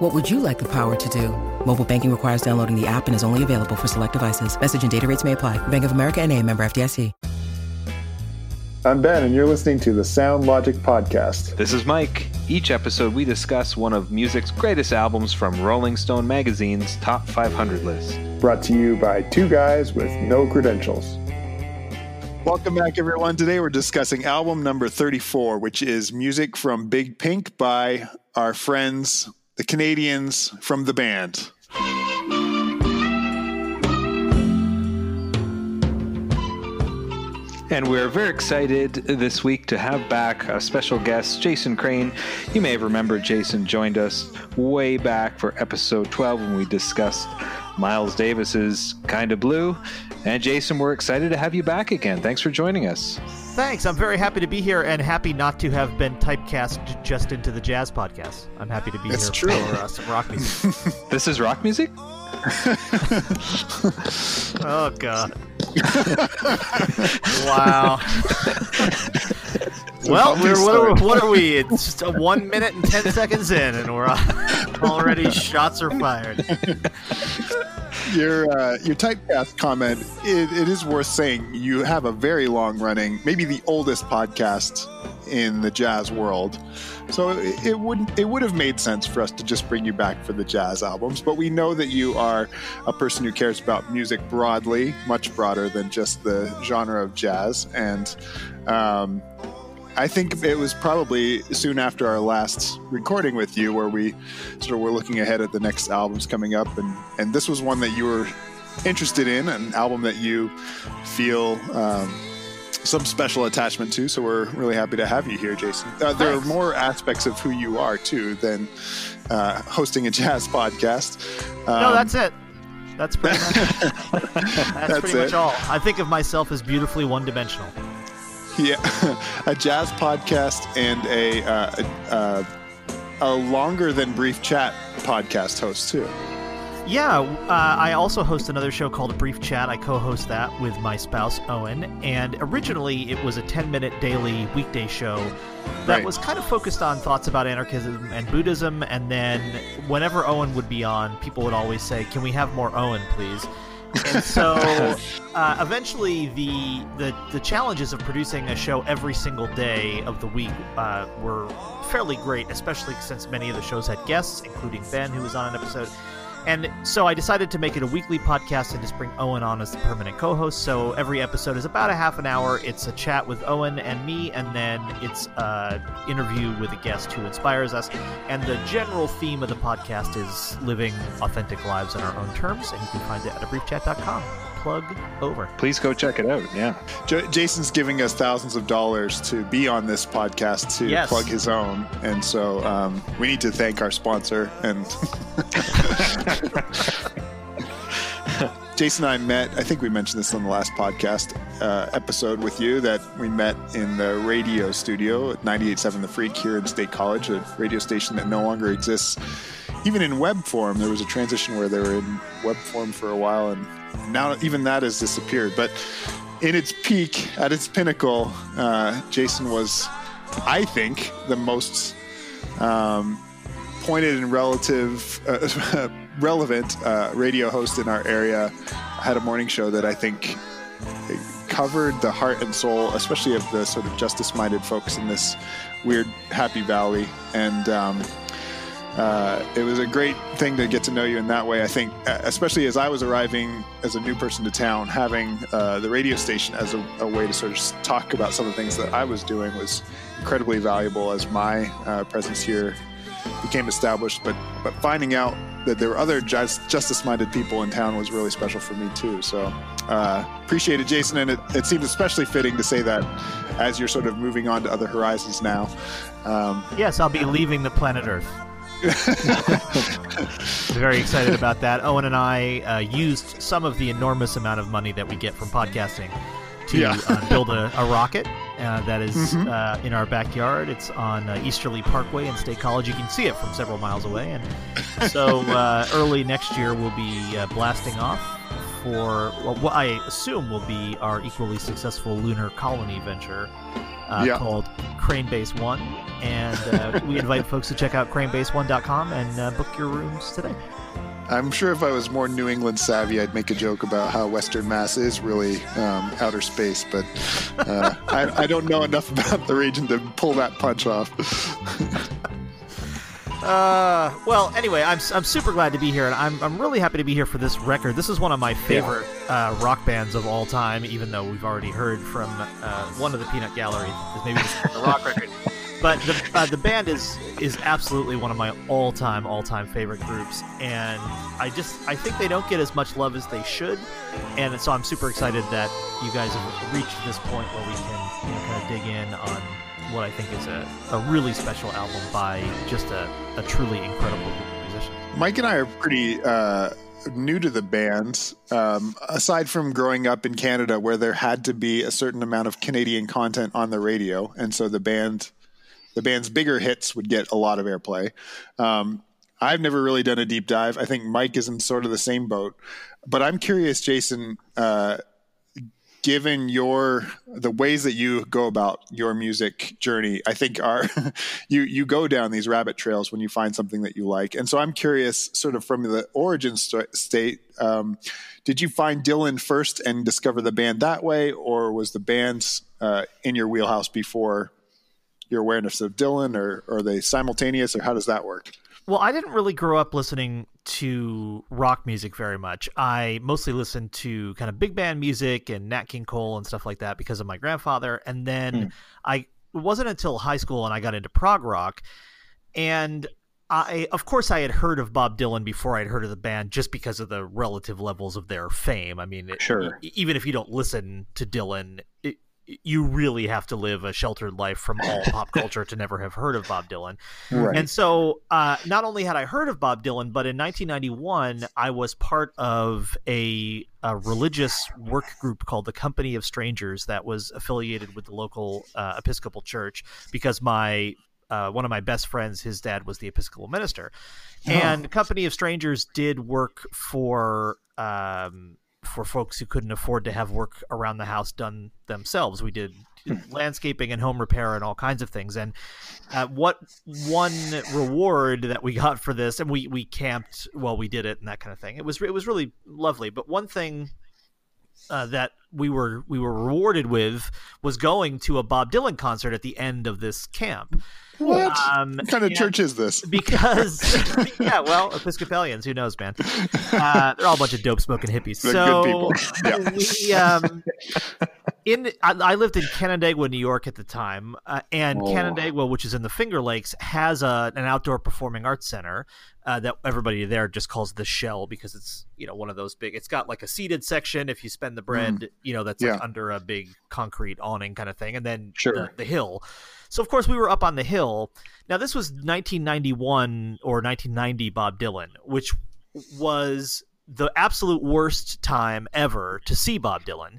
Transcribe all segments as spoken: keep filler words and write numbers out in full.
What would you like the power to do? Mobile banking requires downloading the app and is only available for select devices. Message and data rates may apply. Bank of America N A, member F D I C. I'm Ben, and you're listening to the Sound Logic Podcast. This is Mike. Each episode, we discuss one of music's greatest albums from Rolling Stone Magazine's Top five hundred list. Brought to you by two guys with no credentials. Welcome back, everyone. Today, we're discussing album number thirty-four, which is Music from Big Pink by our friends, the Canadians from The Band. And we're very excited this week to have back a special guest, Jason Crane. You may remember Jason joined us way back for episode twelve when we discussed Miles Davis's Kinda Blue. And Jason, we're excited to have you back again. Thanks for joining us. Thanks. I'm very happy to be here and happy not to have been typecast just into the jazz podcast. I'm happy to be That's here true. for uh, some rock music. This is rock music? Oh, God. Wow. Well, we're, what, are, what are we? It's just a one minute and ten seconds in, and we're already shots are fired. Your uh, your typecast comment, it, it is worth saying. You have a very long running, maybe the oldest podcast in the jazz world. So it, it wouldn't it would have made sense for us to just bring you back for the jazz albums. But we know that you are a person who cares about music broadly, much broader than just the genre of jazz. And um, I think it was probably soon after our last recording with you where we sort of were looking ahead at the next albums coming up. And, and this was one that you were interested in, an album that you feel um, some special attachment to. So we're really happy to have you here, Jason. Uh, there are more aspects of who you are, too, than uh, hosting a jazz podcast. Um, no, that's it. That's pretty much, that's that's pretty much all. I think of myself as beautifully one-dimensional. Yeah, a jazz podcast and a uh, a, a longer than brief chat podcast host too. Yeah, uh, I also host another show called A Brief Chat. I co-host that with my spouse, Owen. And originally, it was a ten-minute daily weekday show that right. was kind of focused on thoughts about anarchism and Buddhism. And then whenever Owen would be on, people would always say, "Can we have more Owen, please?" And so uh, eventually the, the the challenges of producing a show every single day of the week uh, were fairly great, especially since many of the shows had guests, including Ben, who was on an episode. And so I decided to make it a weekly podcast and just bring Owen on as the permanent co-host. So every episode is about a half an hour. It's a chat with Owen and me, and then it's an interview with a guest who inspires us. And the general theme of the podcast is living authentic lives on our own terms, and you can find it at a brief chat dot com. Plug over. Please go check it out. Yeah. J- Jason's giving us thousands of dollars to be on this podcast to yes. plug his own. And so um, we need to thank our sponsor. And Jason and I met, I think we mentioned this on the last podcast uh, episode with you, that we met in the radio studio at ninety-eight point seven The Freak here in State College, a radio station that no longer exists. Even in web form, there was a transition where they were in web form for a while, and now even that has disappeared. But in its peak, at its pinnacle, uh, Jason was, I think, the most um, pointed and relative, uh, relevant uh, radio host in our area. I had a morning show that I think covered the heart and soul, especially of the sort of justice-minded folks in this weird Happy Valley. And um, Uh, it was a great thing to get to know you in that way, I think, especially as I was arriving as a new person to town. Having uh, the radio station as a, a way to sort of talk about some of the things that I was doing was incredibly valuable as my uh, presence here became established. But but finding out that there were other just, justice-minded people in town was really special for me, too. So uh, appreciate it, Jason. And it, it seems especially fitting to say that as you're sort of moving on to other horizons now. Um, yes, I'll be leaving the planet Earth. Very excited about that. Owen and I uh, used some of the enormous amount of money that we get from podcasting to yeah. uh, build a, a rocket uh, that is mm-hmm. uh, in our backyard. It's on uh, Easterly Parkway in State College. You can see it from several miles away. And so uh, early next year, we'll be uh, blasting off for what I assume will be our equally successful lunar colony venture uh, yeah. called Crane Base One. And uh, we invite folks to check out crane base one dot com and uh, book your rooms today. I'm sure if I was more New England savvy, I'd make a joke about how Western Mass is really um, outer space, but uh, I, I don't know enough about the region to pull that punch off. uh, well, anyway, I'm I'm super glad to be here, and I'm I'm really happy to be here for this record. This is one of my favorite yeah. uh, rock bands of all time, even though we've already heard from uh, one of the Peanut Gallery, is maybe the rock record. But the uh, the band is is absolutely one of my all time all time favorite groups, and I just I think they don't get as much love as they should, and so I'm super excited that you guys have reached this point where we can, you know, kind of dig in on what I think is a, a really special album by just a, a truly incredible group of musicians. Mike and I are pretty uh, new to the band, um, aside from growing up in Canada, where there had to be a certain amount of Canadian content on the radio, and so the band. The band's bigger hits would get a lot of airplay. Um, I've never really done a deep dive. I think Mike is in sort of the same boat. But I'm curious, Jason, uh, given your the ways that you go about your music journey, I think are you you go down these rabbit trails when you find something that you like. And so I'm curious, sort of from the origin st- state, um, did you find Dylan first and discover the band that way, or was the band uh, in your wheelhouse before your awareness of Dylan, or, or are they simultaneous, or how does that work? Well, I didn't really grow up listening to rock music very much. I mostly listened to kind of big band music and Nat King Cole and stuff like that because of my grandfather. And then mm. I it wasn't until high school and I got into prog rock. And I, of course, I had heard of Bob Dylan before I'd heard of the band, just because of the relative levels of their fame. I mean, it, sure. even if you don't listen to Dylan, it, you really have to live a sheltered life from all pop culture to never have heard of Bob Dylan. Right. And so uh, not only had I heard of Bob Dylan, but in nineteen ninety-one, I was part of a, a religious work group called the Company of Strangers that was affiliated with the local uh, Episcopal church, because my uh, one of my best friends, his dad was the Episcopal minister. Oh. And Company of Strangers did work for um, – for folks who couldn't afford to have work around the house done themselves. We did landscaping and home repair and all kinds of things. And uh, what one reward that we got for this, and we, we camped while we did it and that kind of thing. It was, it was really lovely. But one thing uh, that we were, we were rewarded with was going to a Bob Dylan concert at the end of this camp. What, um, what kind of church is this? Because, yeah, well, Episcopalians, who knows, man? Uh, they're all a bunch of dope smoking hippies. They're so good people. Yeah. we, um, in I, I lived in Canandaigua, New York at the time, uh, and oh. Canandaigua, which is in the Finger Lakes, has a an outdoor performing arts center uh, that everybody there just calls the Shell, because it's, you know, one of those big. It's got like a seated section if you spend the bread, mm. you know, that's yeah. like under a big concrete awning kind of thing, and then sure. the, the hill. So, of course, we were up on the hill. Now, this was nineteen ninety-one or nineteen ninety Bob Dylan, which was the absolute worst time ever to see Bob Dylan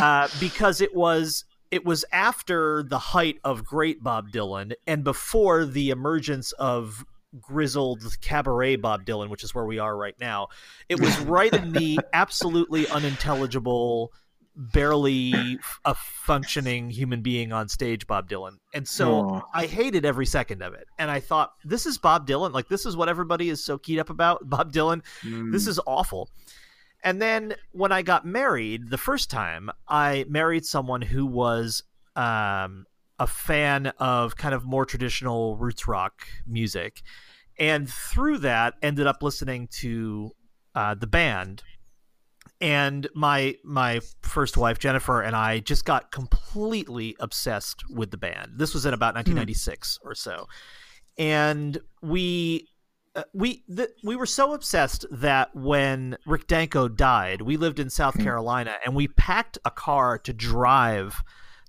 uh, because it was it was after the height of great Bob Dylan and before the emergence of grizzled cabaret Bob Dylan, which is where we are right now. It was right in the absolutely unintelligible, barely a functioning human being on stage Bob Dylan. And so Aww. I hated every second of it. And I thought, this is Bob Dylan. Like, this is what everybody is so keyed up about, Bob Dylan. Mm. This is awful. And then when I got married the first time, I married someone who was um, a fan of kind of more traditional roots rock music. And through that, ended up listening to uh, the band. And my my first wife, Jennifer, and I just got completely obsessed with the band. This was in about nineteen ninety-six mm. or so. And we uh, we th- we were so obsessed that when Rick Danko died, we lived in South mm. Carolina, and we packed a car to drive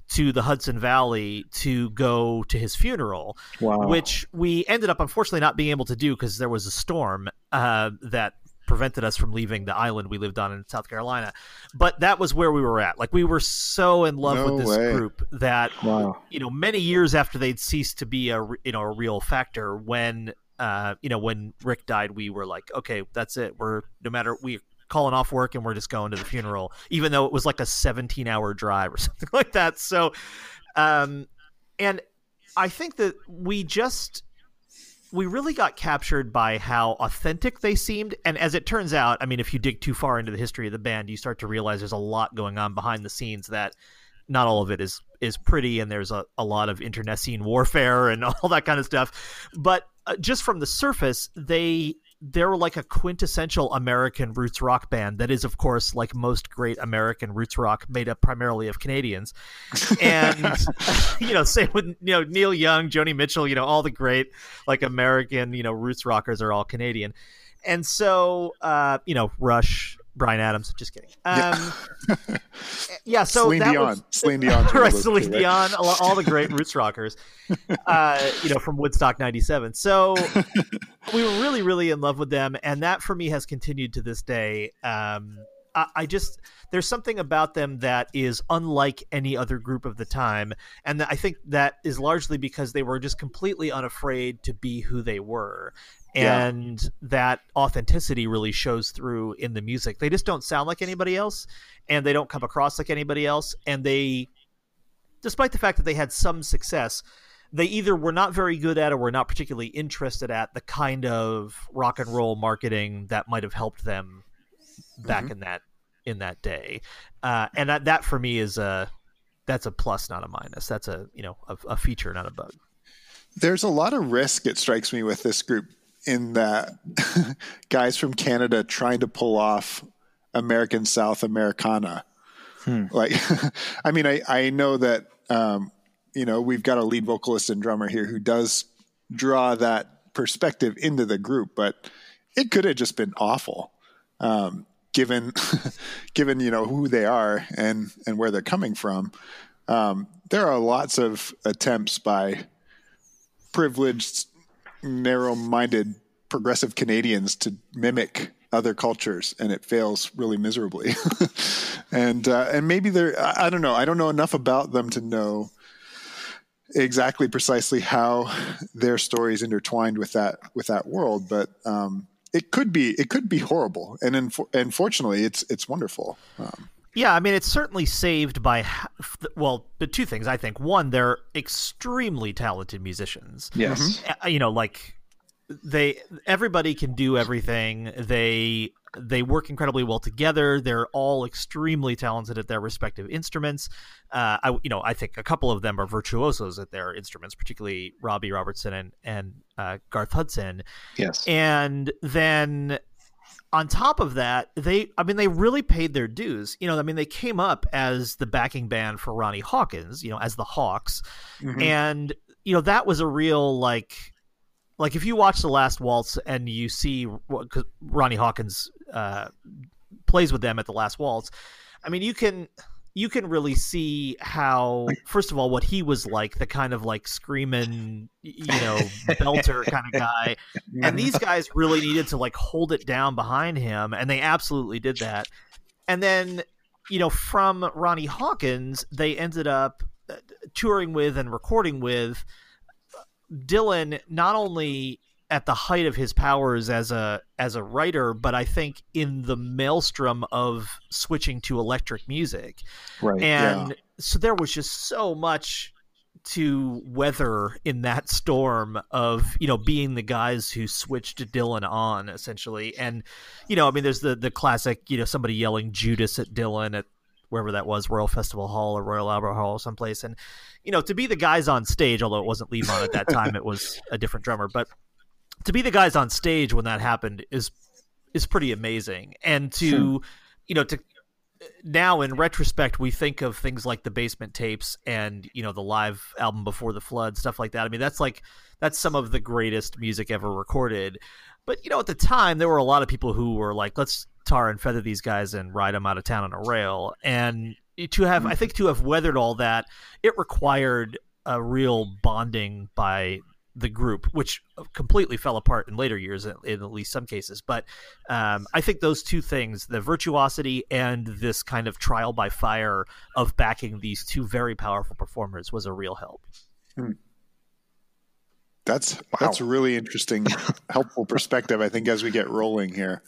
to the Hudson Valley to go to his funeral, wow. which we ended up, unfortunately, not being able to do because there was a storm uh, that prevented us from leaving the island we lived on in South Carolina. But that was where we were at. Like, we were so in love no with this way. group that, wow. you know, many years after they'd ceased to be a, you know, a real factor, when, uh, you know, when Rick died, we were like, okay, that's it. We're no matter we. calling off work and we're just going to the funeral, even though it was like a seventeen hour drive or something like that. So, um, and I think that we just, we really got captured by how authentic they seemed. And as it turns out, I mean, if you dig too far into the history of the band, you start to realize there's a lot going on behind the scenes that not all of it is, is pretty. And there's a, a lot of internecine warfare and all that kind of stuff. But uh, just from the surface, they, they're like a quintessential American roots rock band that is, of course, like most great American roots rock, made up primarily of Canadians. And, you know, same with, you know, Neil Young, Joni Mitchell, you know, all the great, like, American, you know, roots rockers are all Canadian. And so, uh, you know, Rush, Bryan Adams, just kidding. Um, yeah. yeah, so Celine that Dion. was... Celine Dion. Right, Celine too, Dion, right? all, all the great roots rockers, uh, you know, from Woodstock ninety-seven. So we were really, really in love with them, and that for me has continued to this day. Um, I, I just... There's something about them that is unlike any other group of the time, and I think that is largely because they were just completely unafraid to be who they were. And yeah. that authenticity really shows through in the music. They just don't sound like anybody else, and they don't come across like anybody else. And they, despite the fact that they had some success, they either were not very good at or were not particularly interested at the kind of rock and roll marketing that might have helped them back mm-hmm. in that in that day. Uh, and that, that for me is a that's a plus, not a minus. That's a you know a, a feature, not a bug. There's a lot of risk, it strikes me, with this group, in that guys from Canada trying to pull off American South Americana. Hmm. Like, I mean, I, I know that, um, you know, we've got a lead vocalist and drummer here who does draw that perspective into the group, but it could have just been awful, um, given, given, you know, who they are and, and where they're coming from. Um, there are lots of attempts by privileged, narrow-minded progressive Canadians to mimic other cultures, and it fails really miserably. and uh, and maybe they're, I don't know, I don't know enough about them to know exactly precisely how their story is intertwined with that with that world, but um, it could be it could be horrible, and unfortunately it's it's wonderful. Um, Yeah, I mean, it's certainly saved by, well, but two things, I think. One, they're extremely talented musicians. Yes. Mm-hmm. You know, like, they everybody can do everything. They they work incredibly well together. They're all extremely talented at their respective instruments. Uh, I you know, I think a couple of them are virtuosos at their instruments, particularly Robbie Robertson and, and uh, Garth Hudson. Yes. And then... on top of that, they, I mean, they really paid their dues. You know, I mean, they came up as the backing band for Ronnie Hawkins, you know, as the Hawks. Mm-hmm. And, you know, that was a real, like, like if you watch The Last Waltz and you see Ronnie Hawkins uh, plays with them at The Last Waltz, I mean, you can... you can really see how, first of all, what he was like, the kind of like screaming, you know, belter kind of guy. And these guys really needed to like hold it down behind him. And they absolutely did that. And then, you know, from Ronnie Hawkins, they ended up touring with and recording with Dylan, not only at the height of his powers as a as a writer, but I think in the maelstrom of switching to electric music. Right. And yeah. so there was just so much to weather in that storm of, you know, being the guys who switched Dylan on, essentially. And, you know, I mean, there's the the classic, you know, somebody yelling Judas at Dylan at wherever that was, Royal Festival Hall or Royal Albert Hall or someplace. And, you know, to be the guys on stage, although it wasn't Levon at that time, it was a different drummer, but to be the guys on stage when that happened is is pretty amazing. And to, hmm. you know, to now in retrospect, we think of things like the Basement Tapes and, you know, the live album Before the Flood, stuff like that. I mean, that's like, that's some of the greatest music ever recorded. But, you know, at the time, there were a lot of people who were like, let's tar and feather these guys and ride them out of town on a rail. And to have, hmm. I think to have weathered all that, it required a real bonding by the group, which completely fell apart in later years, in, in at least some cases. But um, I think those two things, the virtuosity and this kind of trial by fire of backing these two very powerful performers, was a real help. Mm. That's wow. that's a really interesting, helpful perspective, I think, as we get rolling here.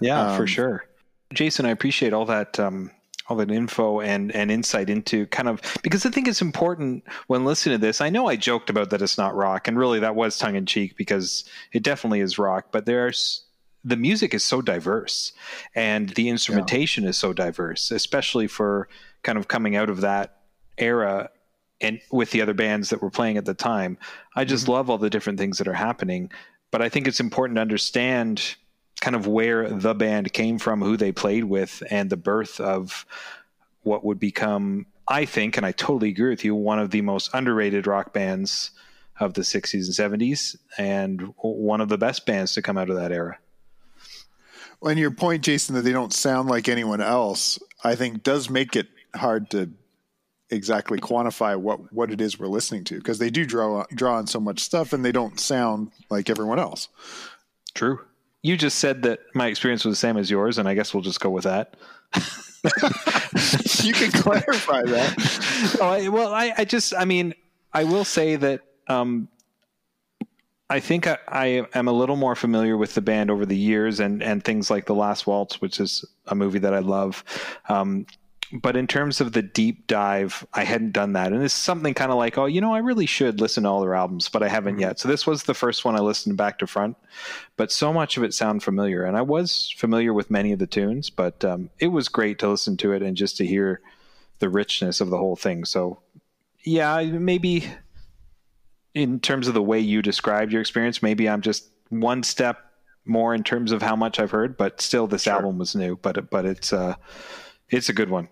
Yeah, um, for sure. Jason, I appreciate all that um, all that info and, and insight into kind of, because I think it's important when listening to this. I know I joked about that it's not rock, and really that was tongue in cheek because it definitely is rock, but there's the music is so diverse and the instrumentation yeah. is so diverse, especially for kind of coming out of that era and with the other bands that were playing at the time. I just mm-hmm. love all the different things that are happening, but I think it's important to understand kind of where the band came from, who they played with, and the birth of what would become, I think, and I totally agree with you, one of the most underrated rock bands of the sixties and seventies, and one of the best bands to come out of that era. Well, and your point, Jason, that they don't sound like anyone else, I think does make it hard to exactly quantify what, what it is we're listening to, because they do draw, draw on so much stuff and they don't sound like everyone else. True. You just said that my experience was the same as yours, and I guess we'll just go with that. You can clarify that. Oh, I, well, I, I just, I mean, I will say that um, I think I, I am a little more familiar with the band over the years, and, and things like The Last Waltz, which is a movie that I love. Um, but in terms of the deep dive, I hadn't done that. And it's something kind of like, oh, you know, I really should listen to all their albums, but I haven't mm-hmm. yet. So this was the first one I listened back to front, but so much of it sounded familiar. And I was familiar with many of the tunes, but um, it was great to listen to it and just to hear the richness of the whole thing. So yeah, maybe in terms of the way you described your experience, maybe I'm just one step more in terms of how much I've heard, but still this sure. album was new, but, but it's uh, it's a good one.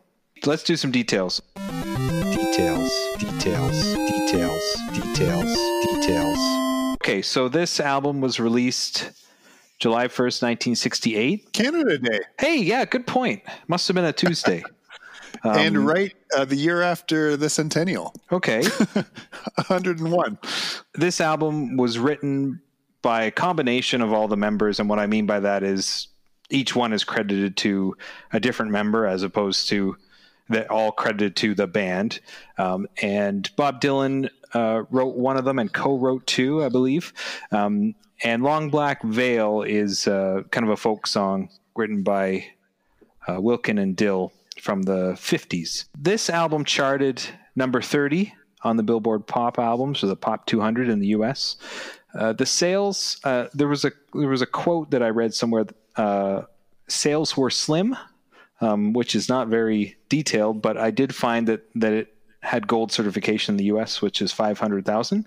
Let's do some details. Details, details, details, details, details. Okay, so this album was released July first, nineteen sixty-eight. Canada Day. Hey, yeah, good point. Must have been a Tuesday. um, and right uh, the year after the centennial. Okay. one hundred and one. This album was written by a combination of all the members, and what I mean by that is each one is credited to a different member as opposed to that all credited to the band. Um, and Bob Dylan uh, wrote one of them and co-wrote two, I believe. Um, and Long Black Veil is uh, kind of a folk song written by uh, Wilkin and Dill from the fifties. This album charted number thirty on the Billboard Pop Albums, or the Pop two hundred in the U S. Uh, the sales, uh, there was a there was a quote that I read somewhere, uh, sales were slim, Um, which is not very detailed, but I did find that, that it had gold certification in the U S, which is five hundred thousand.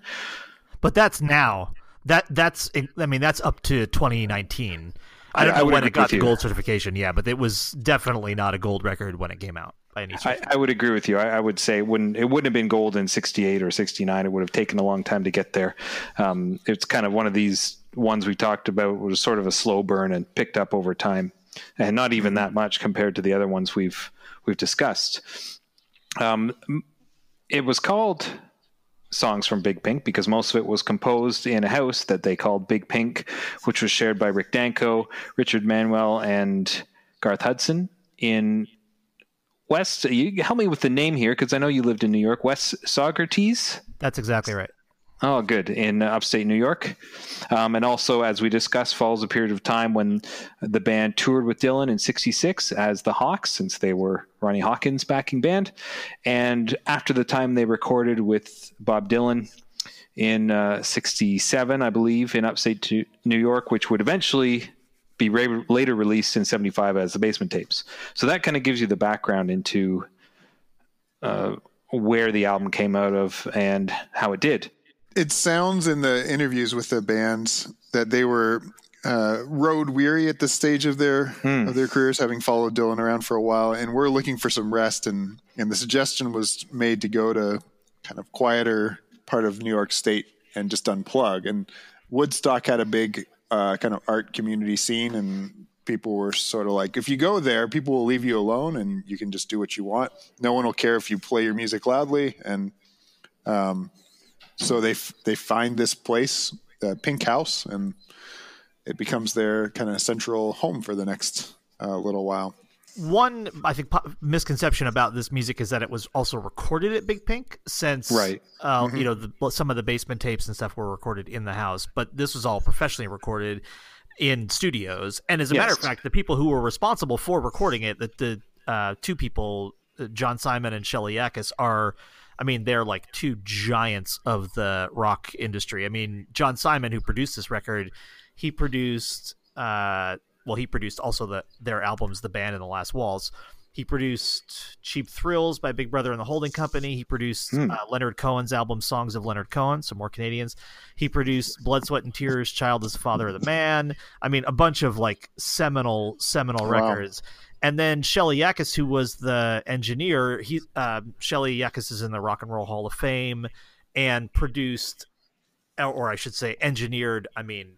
But that's now. That that's in, I mean, that's up to twenty nineteen. I don't I, know I when it got the gold certification, yeah, but it was definitely not a gold record when it came out. By any I, I would agree with you. I, I would say it wouldn't, it wouldn't have been gold in sixty-eight or sixty-nine. It would have taken a long time to get there. Um, it's kind of one of these ones we talked about, was sort of a slow burn and picked up over time. And not even that much compared to the other ones we've we've discussed. Um, it was called Songs from Big Pink because most of it was composed in a house that they called Big Pink, which was shared by Rick Danko, Richard Manuel, and Garth Hudson in West. You help me with the name here because I know you lived in New York. West Saugerties. That's exactly right. Oh, good. In upstate New York. Um, and also, as we discussed, falls a period of time when the band toured with Dylan in sixty-six as the Hawks, since they were Ronnie Hawkins' backing band. And after the time they recorded with Bob Dylan in uh, sixty-seven, I believe, in upstate New York, which would eventually be re- later released in seventy-five as the Basement Tapes. So that kind of gives you the background into uh, where the album came out of and how it did. It sounds in the interviews with the bands that they were uh, road weary at this stage of their mm. of their careers, having followed Dylan around for a while, and were looking for some rest. And, and the suggestion was made to go to kind of quieter part of New York State and just unplug. And Woodstock had a big uh, kind of art community scene, and people were sort of like, if you go there, people will leave you alone, and you can just do what you want. No one will care if you play your music loudly, and um, So they they find this place, uh, Pink House, and it becomes their kind of central home for the next uh, little while. One, I think, misconception about this music is that it was also recorded at Big Pink, since right. uh, mm-hmm. you know the, some of the Basement Tapes and stuff were recorded in the house, but this was all professionally recorded in studios. And as a yes. matter of fact, the people who were responsible for recording it, the, the uh, two people, John Simon and Shelley Yakis, are, I mean, they're like two giants of the rock industry. I mean, John Simon, who produced this record, he produced... Uh, Well, he produced also the their albums, The Band and The Last Waltz. He produced Cheap Thrills by Big Brother and the Holding Company. He produced mm. uh, Leonard Cohen's album, Songs of Leonard Cohen, some more Canadians. He produced Blood, Sweat, and Tears, Child is the Father of the Man. I mean, a bunch of like seminal, seminal wow. records. And then Shelley Yakis, who was the engineer, he uh, Shelley Yakis is in the Rock and Roll Hall of Fame and produced, or I should say engineered, I mean,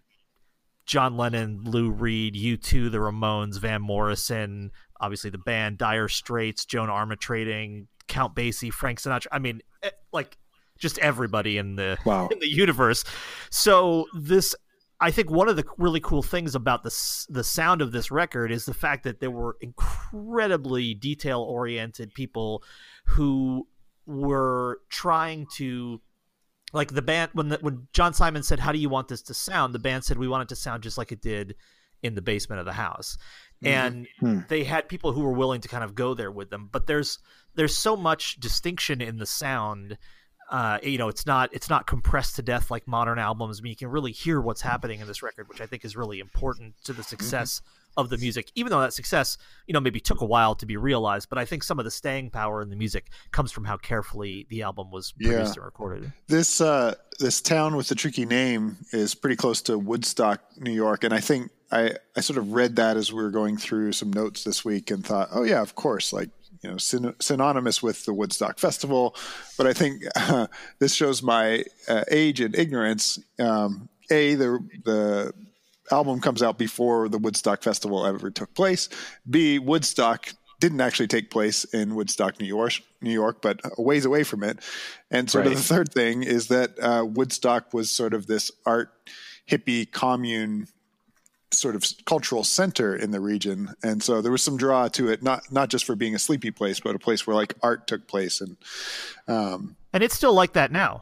John Lennon, Lou Reed, U two, The Ramones, Van Morrison, obviously the band, Dire Straits, Joan Armatrading, Count Basie, Frank Sinatra. I mean, like just everybody in the wow. in the universe. So this, I think, one of the really cool things about the the sound of this record is the fact that there were incredibly detail oriented people who were trying to. Like the band, when the, when John Simon said, "How do you want this to sound?" the band said, "We want it to sound just like it did in the basement of the house." And mm-hmm. they had people who were willing to kind of go there with them. But there's there's so much distinction in the sound. Uh, you know, it's not it's not compressed to death like modern albums. I mean, you can really hear what's happening in this record, which I think is really important to the success mm-hmm. of the music. Even though that success, you know, maybe took a while to be realized, but I think some of the staying power in the music comes from how carefully the album was produced yeah. and recorded. This uh, this town with the tricky name is pretty close to Woodstock, New York, and I think I, I sort of read that as we were going through some notes this week and thought, oh yeah, of course, like you know, syn- synonymous with the Woodstock Festival. But I think uh, this shows my uh, age and ignorance. Um, a the the album comes out before the Woodstock Festival ever took place. B, Woodstock didn't actually take place in Woodstock, New York, New York, but a ways away from it. And sort right. of the third thing is that uh, Woodstock was sort of this art hippie commune sort of cultural center in the region. And so there was some draw to it, not not just for being a sleepy place, but a place where like art took place. And um, and it's still like that now.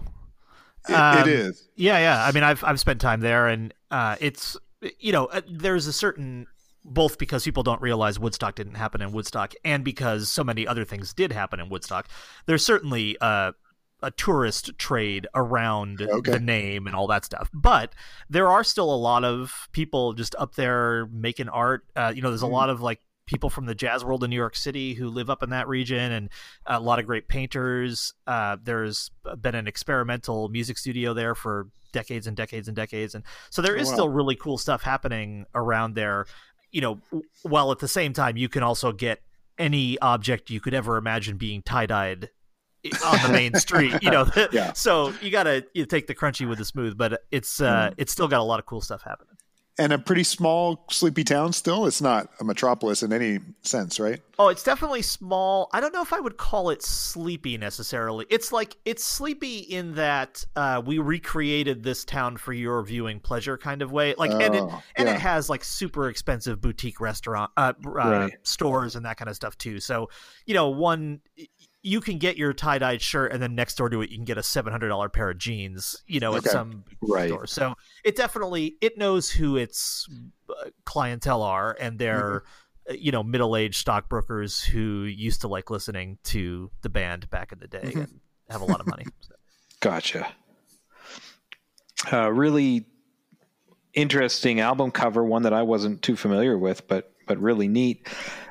It, um, it is. Yeah, yeah. I mean, I've I've spent time there, and uh, it's, you know, there's a certain, both because people don't realize Woodstock didn't happen in Woodstock and because so many other things did happen in Woodstock. There's certainly a, a tourist trade around okay. the name and all that stuff. But there are still a lot of people just up there making art. Uh, you know, there's a lot of like people from the jazz world in New York City who live up in that region, and a lot of great painters. Uh, there's been an experimental music studio there for decades and decades and decades. And so there is wow. still really cool stuff happening around there, you know, while at the same time, you can also get any object you could ever imagine being tie-dyed on the main street, you know. yeah. So you got to you take the crunchy with the smooth, but it's uh, mm. it's still got a lot of cool stuff happening. And a pretty small, sleepy town still? It's not a metropolis in any sense, right? Oh, it's definitely small. I don't know if I would call it sleepy necessarily. It's like it's sleepy in that uh, we recreated this town for your viewing pleasure kind of way. Like, oh, and it, and yeah. it has like super expensive boutique restaurant uh, uh, right. stores and that kind of stuff too. So, you know, one you can get your tie-dyed shirt, and then next door to it, you can get a seven hundred dollars pair of jeans, you know, okay. at some right. store. So it definitely, it knows who its clientele are, and they're, mm-hmm. you know, middle-aged stockbrokers who used to like listening to the band back in the day mm-hmm. and have a lot of money. So. Gotcha. Uh, really interesting album cover, one that I wasn't too familiar with, but but really neat.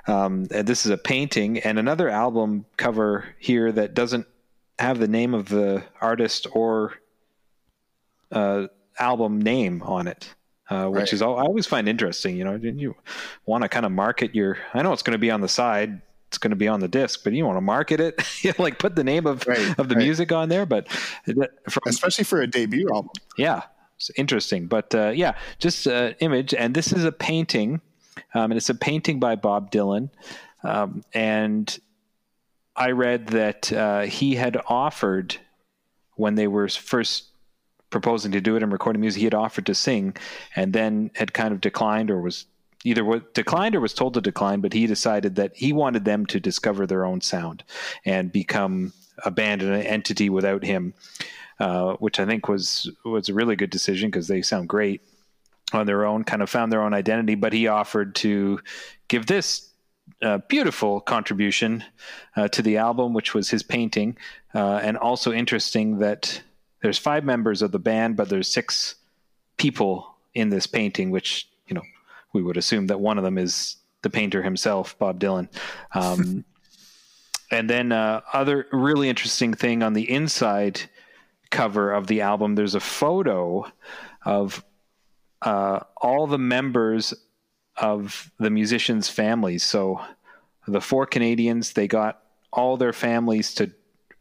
Um, this is a painting, and another album cover here that doesn't have the name of the artist or uh, album name on it, uh, which right. is all, I always find interesting. You know, you want to kind of market your, I know it's going to be on the side, it's going to be on the disc, but you want to market it, you know, like put the name of, right, of the right. music on there, but from, especially for a debut album. Yeah. It's interesting, but uh, yeah, just uh, image. And this is a painting. Um, and it's a painting by Bob Dylan. Um, and I read that uh, he had offered when they were first proposing to do it and recording music, he had offered to sing and then had kind of declined or was either what declined or was told to decline, but he decided that he wanted them to discover their own sound and become a band and an entity without him, uh, which I think was, was a really good decision because they sound great on their own, kind of found their own identity, but he offered to give this uh, beautiful contribution uh, to the album, which was his painting. Uh, and also interesting that there's five members of the band, but there's six people in this painting, which, you know, we would assume that one of them is the painter himself, Bob Dylan. Um, and then uh, other really interesting thing on the inside cover of the album, there's a photo of uh, all the members of the musicians' families. So the four Canadians, they got all their families to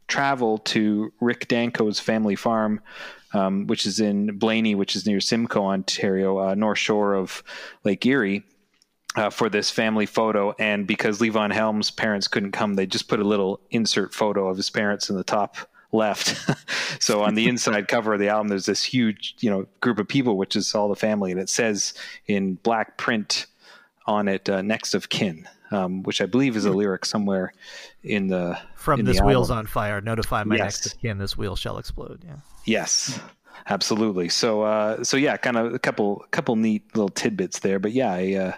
travel to Rick Danko's family farm, um, which is in Blaney, which is near Simcoe, Ontario, uh, north shore of Lake Erie, uh, for this family photo. And because Levon Helm's parents couldn't come, they just put a little insert photo of his parents in the top left. So on the inside cover of the album, there's this huge, you know, group of people, which is all the family. And it says in black print on it, uh, next of kin. Um, which I believe is a lyric somewhere in the from in this the wheel's on fire. Notify my yes. next of kin. This wheel shall explode. Yeah. Yes, absolutely. So, uh, so yeah, kind of a couple, couple neat little tidbits there. But yeah, I, uh,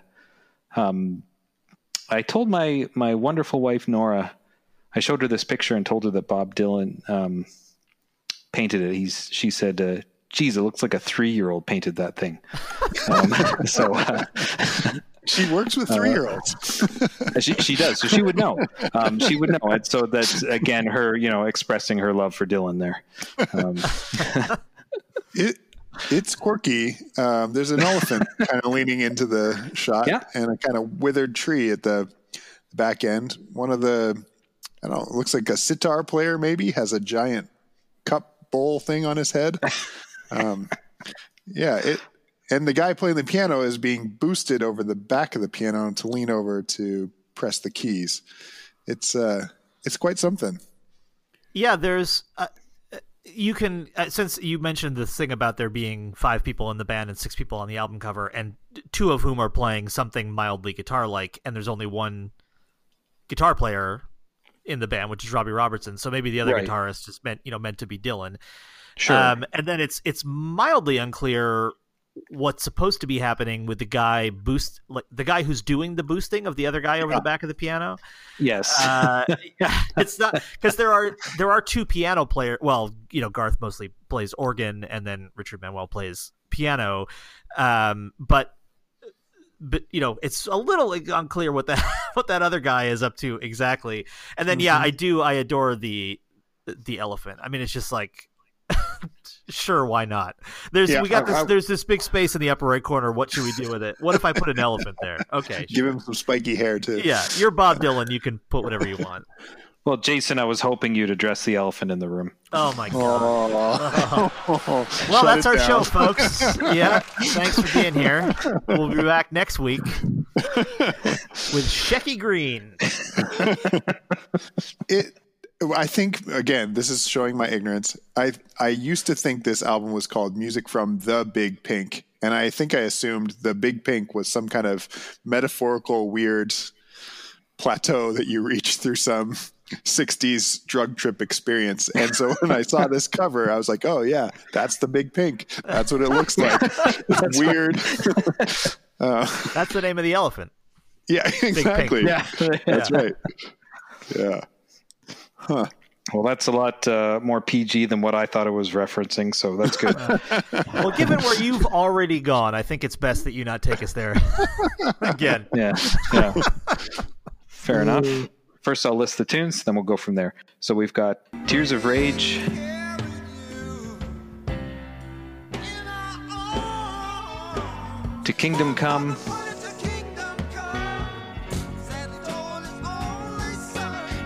um, I told my my wonderful wife Nora, I showed her this picture and told her that Bob Dylan um, painted it. He's she said. Uh, Geez, it looks like a three-year-old painted that thing. Um, so uh, she works with three-year-olds. Uh, she she does, so she would know. Um, she would know, and so that's again her, you know, expressing her love for Dylan there. Um, it it's quirky. Um, there's an elephant kind of leaning into the shot, yeah. and a kind of withered tree at the back end. One of the, I don't know, it looks like a sitar player maybe has a giant cup bowl thing on his head. um, yeah, it, and the guy playing the piano is being boosted over the back of the piano to lean over to press the keys. It's, uh, it's quite something. Yeah, there's, uh, you can, uh, since you mentioned this thing about there being five people in the band and six people on the album cover, and two of whom are playing something mildly guitar-like, and there's only one guitar player in the band, which is Robbie Robertson. So maybe the other right. guitarist is meant, you know, meant to be Dylan. Sure. Um, and then it's it's mildly unclear what's supposed to be happening with the guy boost, like the guy who's doing the boosting of the other guy over yeah. the back of the piano. Yes, uh, it's not because there are there are two piano players. Well, you know, Garth mostly plays organ, and then Richard Manuel plays piano. Um, but but you know, it's a little unclear what that what that other guy is up to exactly. And then mm-hmm. yeah, I do I adore the the elephant. I mean, it's just like. Sure, why not? There's yeah, we got I, this. I, there's this big space in the upper right corner. What should we do with it? What if I put an elephant there? Okay, give sure. him some spiky hair too. Yeah, you're Bob Dylan. You can put whatever you want. Well, Jason, I was hoping you'd address the elephant in the room. Oh my god! Oh. Oh. Well, that's our down. show, folks. Yeah, thanks for being here. We'll be back next week with Shecky Green. it. I think, again, this is showing my ignorance. I I used to think this album was called Music From The Big Pink, and I think I assumed The Big Pink was some kind of metaphorical weird plateau that you reach through some sixties drug trip experience. And so when I saw this cover, I was like, oh, yeah, that's The Big Pink. That's what it looks like. It's weird. uh, that's the name of the elephant. Yeah, exactly. Yeah. That's right. Yeah. Huh. Well, that's a lot uh, more P G than what I thought it was referencing, so that's good. Well, given where you've already gone, I think it's best that you not take us there again. Yeah, yeah. Fair enough. First, I'll list the tunes, then we'll go from there. So we've got Tears of Rage, To Kingdom Come,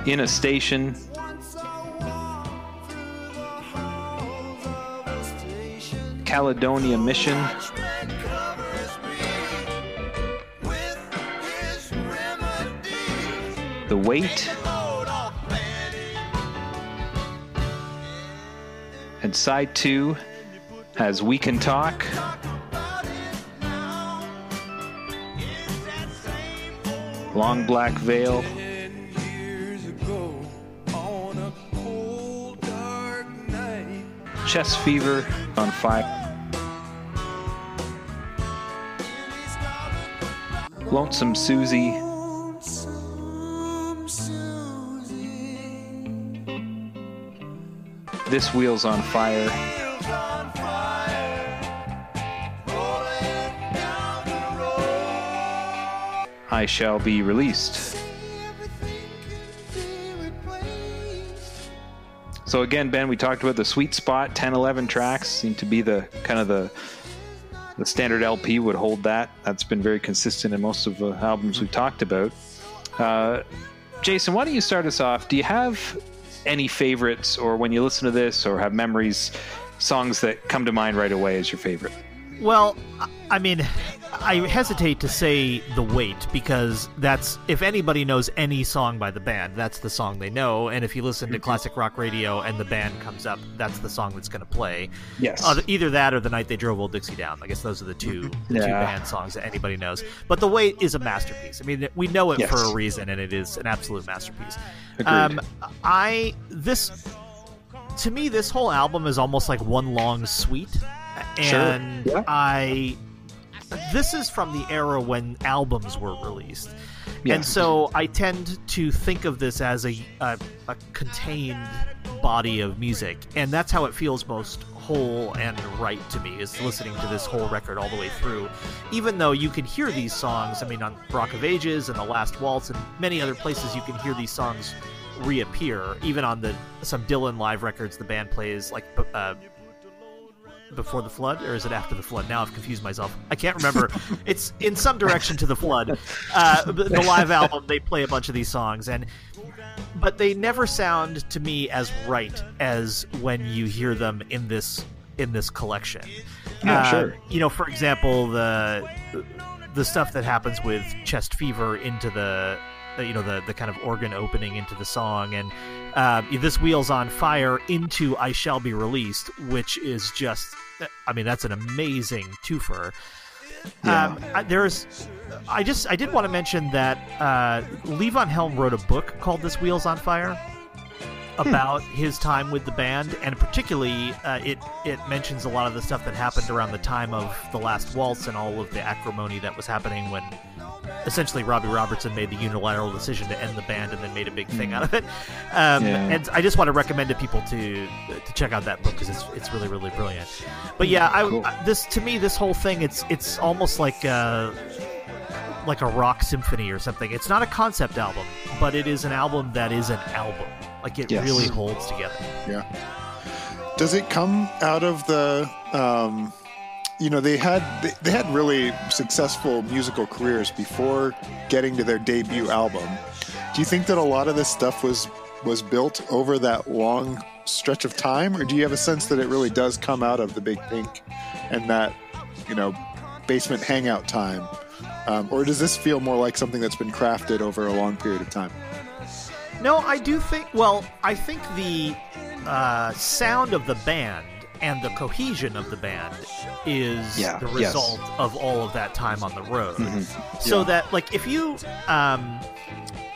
In a Station, Caledonia Mission, The Wait, and side two has We Can Talk. Long Black Veil. Chest Fever on five. Lonesome Susie. This Wheel's on Fire. I Shall Be Released. So again, Ben, we talked about the sweet spot, ten, eleven tracks seem to be the kind of the the standard L P would hold that. That's been very consistent in most of the albums we've talked about. Uh, Jason, why don't you start us off? Do you have any favorites, or when you listen to this or have memories, songs that come to mind right away as your favorite? Well, I mean, I hesitate to say The Wait, because that's, if anybody knows any song by the band, that's the song they know. And if you listen to classic rock radio and the band comes up, that's the song that's going to play. Yes. Uh, either that or The Night They Drove Old Dixie Down. I guess those are the two, the yeah. two band songs that anybody knows. But The Wait is a masterpiece. I mean, we know it yes. for a reason, and it is an absolute masterpiece. Agreed. Um, I, this, to me, this whole album is almost like one long suite. And sure. yeah. I... This is from the era when albums were released. Yeah. And so I tend to think of this as a, a a contained body of music. And that's how it feels most whole and right to me, is listening to this whole record all the way through. Even though you can hear these songs, I mean, on Rock of Ages and The Last Waltz and many other places, you can hear these songs reappear. Even on the some Dylan live records, the band plays, like... Uh, Before the Flood, or is it After the Flood? Now I've confused myself. I can't remember. It's in some direction to the flood. Uh, the live album, they play a bunch of these songs, and but they never sound to me as right as when you hear them in this in this collection. Yeah, uh, sure. You know, for example, the the stuff that happens with Chest Fever into the you know the the kind of organ opening into the song, and uh, This Wheel's on Fire into I Shall Be Released, which is just, I mean, that's an amazing twofer. Yeah. Um, I, there's, I just I did want to mention that uh, Levon Helm wrote a book called This Wheel's on Fire about hmm. his time with the band, and particularly uh, it it mentions a lot of the stuff that happened around the time of The Last Waltz and all of the acrimony that was happening when essentially Robbie Robertson made the unilateral decision to end the band and then made a big thing out of it. Um, yeah. And I just want to recommend to people to to check out that book, because it's it's really, really brilliant. But yeah, I, cool. I, this to me, this whole thing, it's it's almost like a, like a rock symphony or something. It's not a concept album, but it is an album that is an album. Like it yes. really holds together. Yeah. Does it come out of the... Um... You know, they had they, they had really successful musical careers before getting to their debut album. Do you think that a lot of this stuff was was built over that long stretch of time, or do you have a sense that it really does come out of the Big Pink and that, you know, basement hangout time? Um, or does this feel more like something that's been crafted over a long period of time? No, I do think... Well, I think the uh, sound of the band and the cohesion of the band is yeah, the result yes. of all of that time on the road. Mm-hmm. So yeah. that, like, if you um,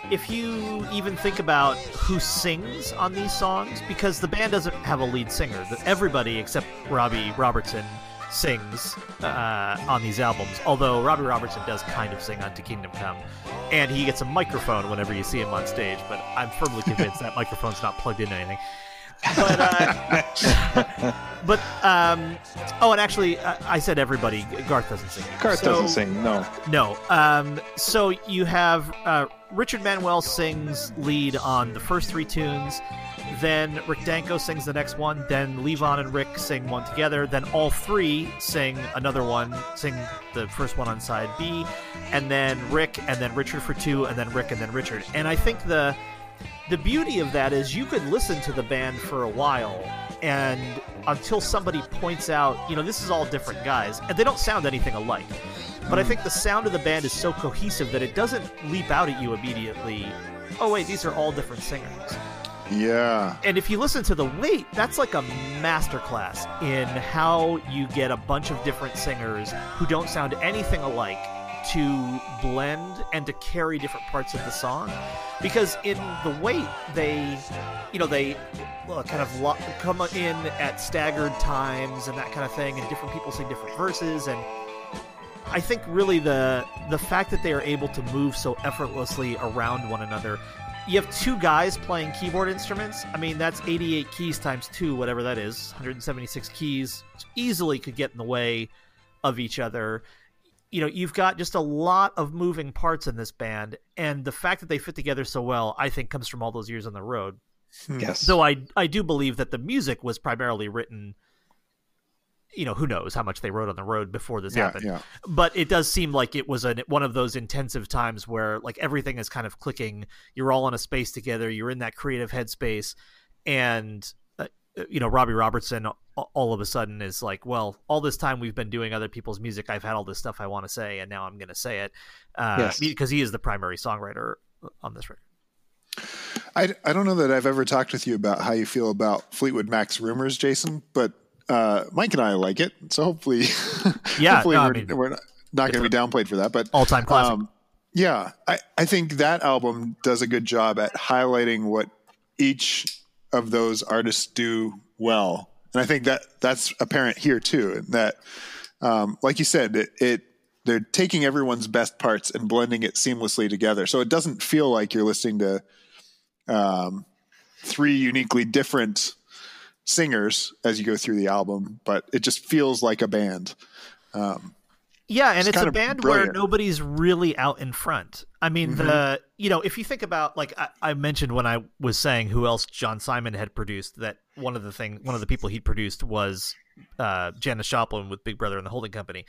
if you even think about who sings on these songs, because the band doesn't have a lead singer. Everybody except Robbie Robertson sings uh, on these albums, although Robbie Robertson does kind of sing on To Kingdom Come, and he gets a microphone whenever you see him on stage, but I'm firmly convinced that microphone's not plugged into anything. But, uh, but um, oh, and actually, I, I said everybody. Garth doesn't sing. Garth so, doesn't sing, no. No. Um, so you have uh, Richard Manuel sings lead on the first three tunes, then Rick Danko sings the next one, then Levon and Rick sing one together, then all three sing another one, sing the first one on side B, and then Rick, and then Richard for two, and then Rick, and then Richard. And I think the... The beauty of that is you could listen to the band for a while, and until somebody points out, you know, this is all different guys, and they don't sound anything alike. But I think the sound of the band is so cohesive that it doesn't leap out at you immediately, oh wait, these are all different singers. Yeah. And if you listen to The Wait, that's like a masterclass in how you get a bunch of different singers who don't sound anything alike to blend and to carry different parts of the song. Because in The Wait, they, you know, they kind of lo- come in at staggered times and that kind of thing, and different people sing different verses. And I think really the the fact that they are able to move so effortlessly around one another. You have two guys playing keyboard instruments. I mean, that's eighty-eight keys times two, whatever that is, one hundred seventy-six keys, which easily could get in the way of each other. You know, you've got just a lot of moving parts in this band, and the fact that they fit together so well, I think, comes from all those years on the road. Yes. Though I, I do believe that the music was primarily written, you know, who knows how much they wrote on the road before this yeah, happened. Yeah. But it does seem like it was a, one of those intensive times where, like, everything is kind of clicking. You're all in a space together. You're in that creative headspace. And, uh, you know, Robbie Robertson all of a sudden is like, well, all this time we've been doing other people's music. I've had all this stuff I want to say, and now I'm going to say it. Uh, yes. Because he is the primary songwriter on this record. I, I don't know that I've ever talked with you about how you feel about Fleetwood Mac's Rumors, Jason, but Uh, Mike and I like it, so hopefully, yeah, hopefully no, we're, I mean, we're not, not going to be downplayed for that. But all-time classic. Um, yeah, I, I think that album does a good job at highlighting what each of those artists do well, and I think that that's apparent here too. And that, um, like you said, it, it they're taking everyone's best parts and blending it seamlessly together, so it doesn't feel like you're listening to um, three uniquely different singers as you go through the album, but it just feels like a band. Um, yeah. And it's, it's a band brilliant. Where nobody's really out in front. I mean, mm-hmm. the, you know, if you think about, like I, I mentioned when I was saying who else John Simon had produced, that one of the thing, one of the people he produced was uh, Janis Joplin with Big Brother and the Holding Company.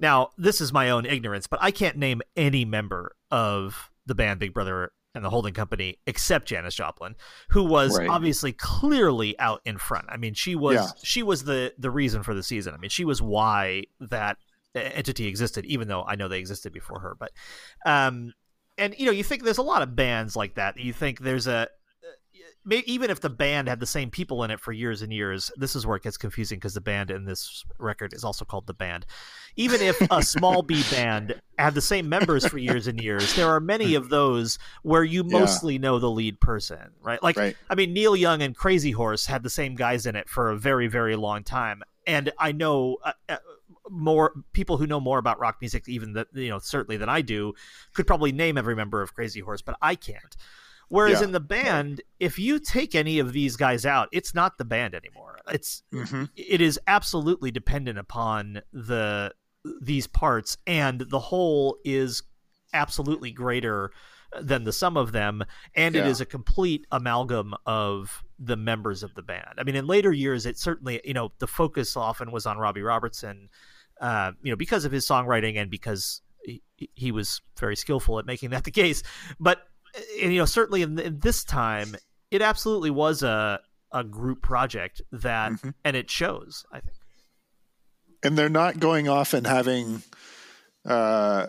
Now, this is my own ignorance, but I can't name any member of the band Big Brother and the Holding Company except Janis Joplin, who was right. obviously clearly out in front. I mean, she was yeah. she was the the reason for the season. I mean, she was why that entity existed, even though I know they existed before her. But um and you know, you think there's a lot of bands like that. You think there's a maybe, even if the band had the same people in it for years and years, this is where it gets confusing because the band in this record is also called The Band. Even if a small B band had the same members for years and years, there are many of those where you yeah. mostly know the lead person, right? Like, right. I mean, Neil Young and Crazy Horse had the same guys in it for a very, very long time. And I know uh, uh, more people who know more about rock music, even that, you know, certainly than I do, could probably name every member of Crazy Horse, but I can't. Whereas yeah. in the band, if you take any of these guys out, it's not the band anymore. It's mm-hmm. it is absolutely dependent upon the these parts, and the whole is absolutely greater than the sum of them, and yeah. it is a complete amalgam of the members of the band. I mean, in later years, it certainly, you know, the focus often was on Robbie Robertson, uh, you know, because of his songwriting and because he, he was very skillful at making that the case, but. And, you know, certainly in, in this time, it absolutely was a a group project that, mm-hmm. and it shows, I think. And they're not going off and having uh,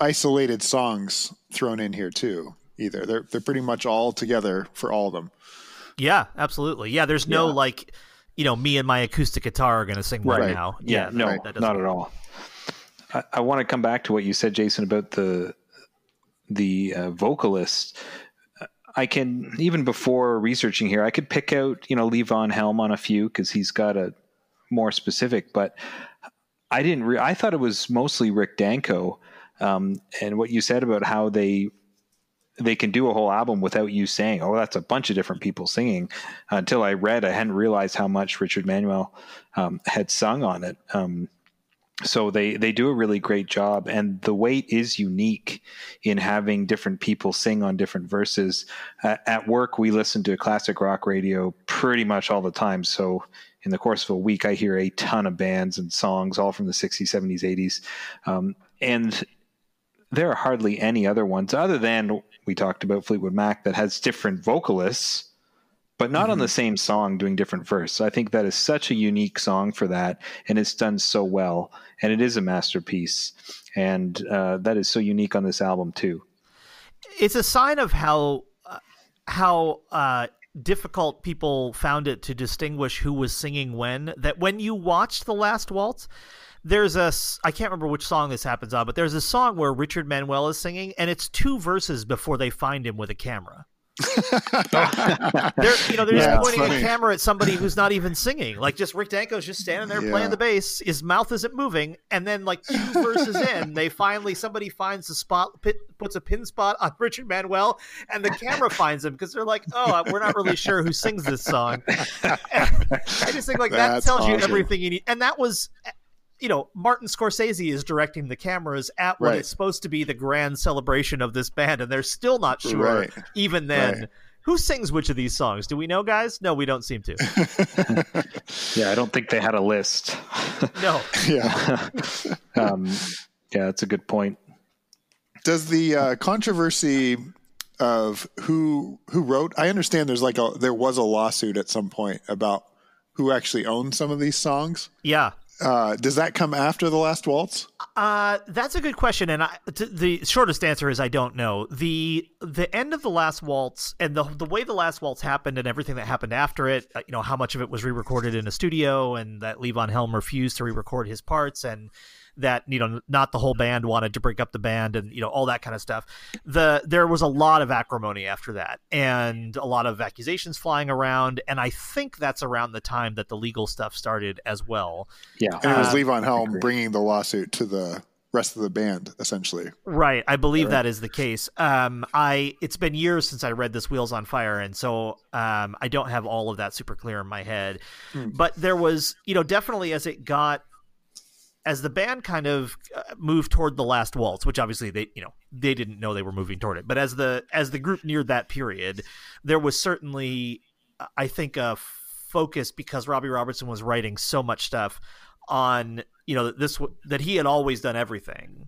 isolated songs thrown in here too, either. They're they're pretty much all together for all of them. Yeah, absolutely. Yeah, there's no yeah. like, you know, me and my acoustic guitar are going to sing right, right now. Yeah, yeah no, right. that not at all. I, I want to come back to what you said, Jason, about the. the uh, vocalist. I can, even before researching here, I could pick out, you know, Levon Helm on a few because he's got a more specific, but I didn't, re- I thought it was mostly Rick Danko. Um, and what you said about how they, they can do a whole album without you saying, oh, that's a bunch of different people singing. Until I read, I hadn't realized how much Richard Manuel um, had sung on it. Um, So they, they do a really great job, and The Wait is unique in having different people sing on different verses. Uh, at work, we listen to classic rock radio pretty much all the time. So in the course of a week, I hear a ton of bands and songs, all from the sixties, seventies, eighties. Um, and there are hardly any other ones other than we talked about Fleetwood Mac that has different vocalists, but not mm-hmm. on the same song doing different verses. I think that is such a unique song for that, and it's done so well, and it is a masterpiece, and uh, that is so unique on this album too. It's a sign of how uh, how uh, difficult people found it to distinguish who was singing when, that when you watched The Last Waltz, there's a, I can't remember which song this happens on, but there's a song where Richard Manuel is singing, and it's two verses before they find him with a camera. they're, you know, they're yeah, just pointing funny. a camera at somebody who's not even singing. Like, just Rick Danko's just standing there yeah. playing the bass. His mouth isn't moving, and then like two verses in, they finally somebody finds the spot, pit, puts a pin spot on Richard Manuel, and the camera finds him because they're like, "Oh, we're not really sure who sings this song." And I just think like That's that tells awesome. you everything you need, and that was. You know, Martin Scorsese is directing the cameras at what right. is supposed to be the grand celebration of this band, and they're still not sure, right. even then, right. who sings which of these songs. Do we know, guys? No, we don't seem to. Yeah, I don't think they had a list. No. Yeah. um, yeah, that's a good point. Does the uh, controversy of who who wrote? I understand there's like a there was a lawsuit at some point about who actually owned some of these songs. Yeah. Uh, does that come after The Last Waltz? Uh, that's a good question, and I, t- the shortest answer is I don't know. The the end of The Last Waltz and the the way The Last Waltz happened and everything that happened after it, you know, how much of it was re-recorded in a studio and that Levon Helm refused to re-record his parts and that, you know, not the whole band wanted to break up the band and, you know, all that kind of stuff. The There was a lot of acrimony after that and a lot of accusations flying around. And I think that's around the time that the legal stuff started as well. Yeah. And it was uh, Levon Helm bringing the lawsuit to the rest of the band, essentially. Right. I believe right. that is the case. Um, I It's been years since I read this Wheels on Fire, and so um, I don't have all of that super clear in my head. Mm. But there was, you know, definitely as it got, as the band kind of moved toward The Last Waltz, which obviously they, you know, they didn't know they were moving toward it. But as the as the group neared that period, there was certainly, I think, a focus because Robbie Robertson was writing so much stuff on, you know, this that he had always done everything,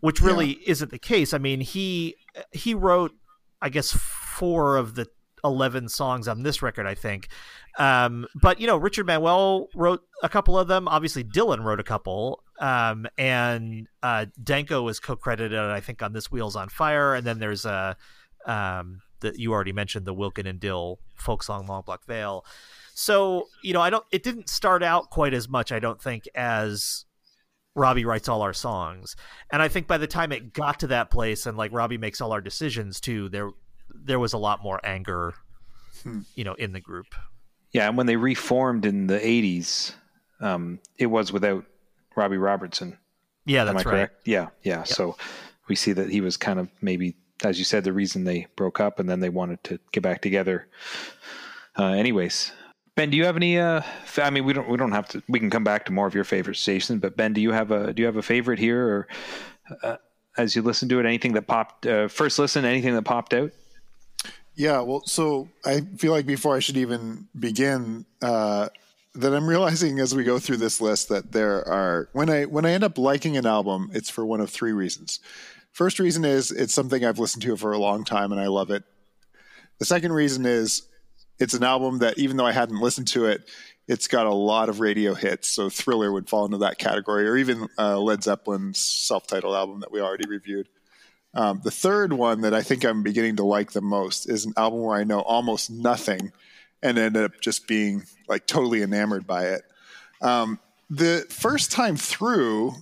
which really yeah. isn't the case. I mean, he he wrote, I guess, four of the eleven songs on this record, I think. Um, but, you know, Richard Manuel wrote a couple of them. Obviously, Dylan wrote a couple. Um, and uh, Danko is co-credited, I think, on this Wheels on Fire. And then there's a, um, that you already mentioned, the Wilkin and Dill folk song Long Black Veil. So, you know, I don't. it didn't start out quite as much, I don't think, as Robbie writes all our songs. And I think by the time it got to that place and, like, Robbie makes all our decisions, too, there, there was a lot more anger, hmm. you know, in the group. Yeah, and when they reformed in the eighties, um, it was without Robbie Robertson. Yeah, that's Am I right. correct? Yeah, yeah, yeah. So we see that he was kind of maybe, as you said, the reason they broke up, and then they wanted to get back together. Uh, anyways, Ben, do you have any? Uh, fa- I mean, we don't. We don't have to. We can come back to more of your favorite stations. But Ben, do you have a? Do you have a favorite here, or uh, as you listen to it, anything that popped uh, first listen? Anything that popped out? Yeah, well, so I feel like before I should even begin, uh, that I'm realizing as we go through this list that there are, when I when I end up liking an album, it's for one of three reasons. First reason is it's something I've listened to for a long time and I love it. The second reason is it's an album that even though I hadn't listened to it, it's got a lot of radio hits, so Thriller would fall into that category, or even uh, Led Zeppelin's self-titled album that we already reviewed. Um, the third one that I think I'm beginning to like the most is an album where I know almost nothing and ended up just being like totally enamored by it. Um, the first time through,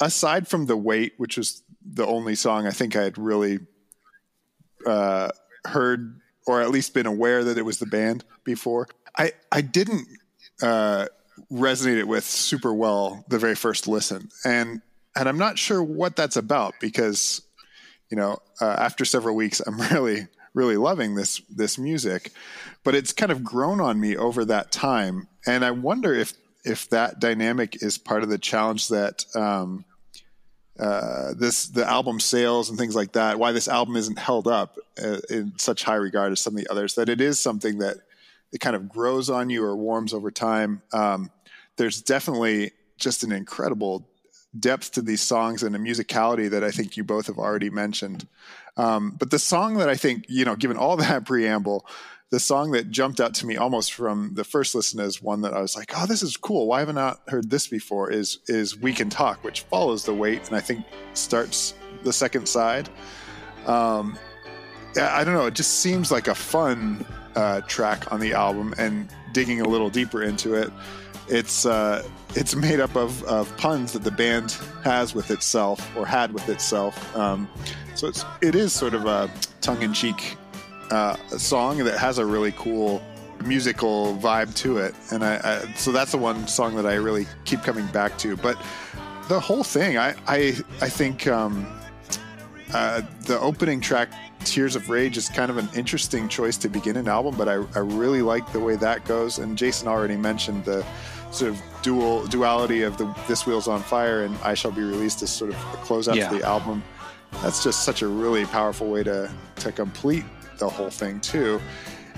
aside from The Wait, which was the only song I think I had really uh, heard, or at least been aware that it was the band before, I, I didn't uh, resonate it with super well the very first listen. And, and I'm not sure what that's about because... You know, uh, after several weeks, I'm really, really loving this this music, but it's kind of grown on me over that time, and I wonder if if that dynamic is part of the challenge that um, uh, this the album sales and things like that. Why this album isn't held up uh, in such high regard as some of the others? That it is something that it kind of grows on you or warms over time. Um, there's definitely just an incredible depth to these songs and a musicality that I think you both have already mentioned. Um, but the song that I think, you know, given all that preamble, the song that jumped out to me almost from the first listen is one that I was like, oh, this is cool. Why have I not heard this before? Is is We Can Talk, which follows The Wait and I think starts the second side. Um, I don't know. It just seems like a fun uh, track on the album, and digging a little deeper into it, it's uh, it's made up of, of puns that the band has with itself, or had with itself. Um, so it's, it is sort of a tongue-in-cheek uh, song that has a really cool musical vibe to it. And I, I so that's the one song that I really keep coming back to. But the whole thing, I I, I think um, uh, the opening track, Tears of Rage, is kind of an interesting choice to begin an album, but I, I really like the way that goes. And Jason already mentioned the sort of dual duality of the This Wheel's on Fire and I Shall Be Released as sort of a closeout yeah. to the album. That's just such a really powerful way to to complete the whole thing too.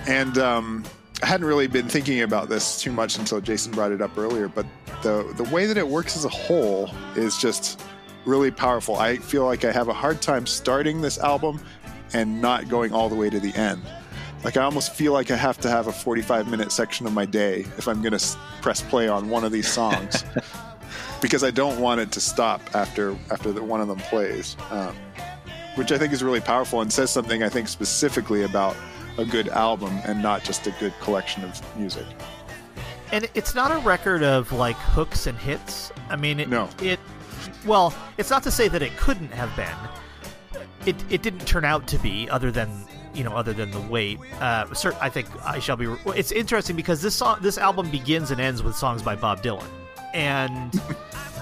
And um, I hadn't really been thinking about this too much until Jason brought it up earlier, but the the way that it works as a whole is just really powerful. I feel like I have a hard time starting this album and not going all the way to the end. Like, I almost feel like I have to have a forty-five minute section of my day if I'm going to press play on one of these songs, because I don't want it to stop after after the, one of them plays, um, which I think is really powerful and says something, I think, specifically about a good album and not just a good collection of music. And it's not a record of, like, hooks and hits. I mean, it, no. it well, it's not to say that it couldn't have been. It it didn't turn out to be, other than you know, other than the wait. Uh, cert, I think I shall be. Re- it's interesting because this song, this album begins and ends with songs by Bob Dylan, and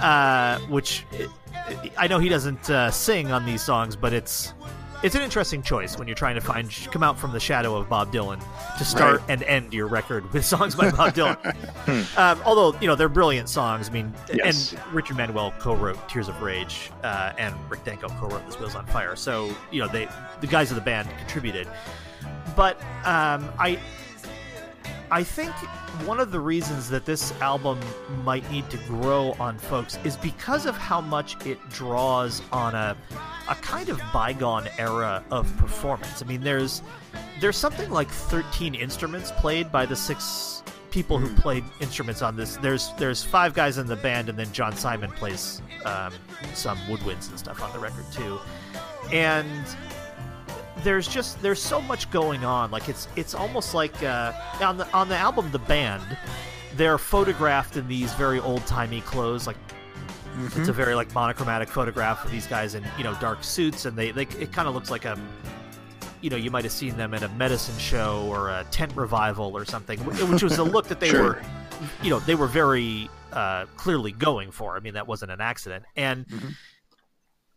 uh, which it, it, I know he doesn't uh, sing on these songs, but it's it's an interesting choice when you're trying to find come out from the shadow of Bob Dylan to start right. and end your record with songs by Bob Dylan. hmm. um, although you know they're brilliant songs. I mean, yes. and Richard Manuel co-wrote Tears of Rage, uh, and Rick Danko co-wrote This Wheel's on Fire. So you know they the guys of the band contributed. But um, I I think one of the reasons that this album might need to grow on folks is because of how much it draws on a. a kind of bygone era of performance. I mean, there's there's something like thirteen instruments played by the six people who played instruments on this. There's there's five guys in the band, and then John Simon plays um, some woodwinds and stuff on the record too. And there's just there's so much going on. Like it's it's almost like uh, on the on the album The Band, they're photographed in these very old timey clothes, like. Mm-hmm. It's a very like monochromatic photograph of these guys in you know dark suits, and they, they it kind of looks like a you know you might have seen them in a medicine show or a tent revival or something, which was the look that they sure. were you know they were very uh, clearly going for. I mean, that wasn't an accident, and mm-hmm.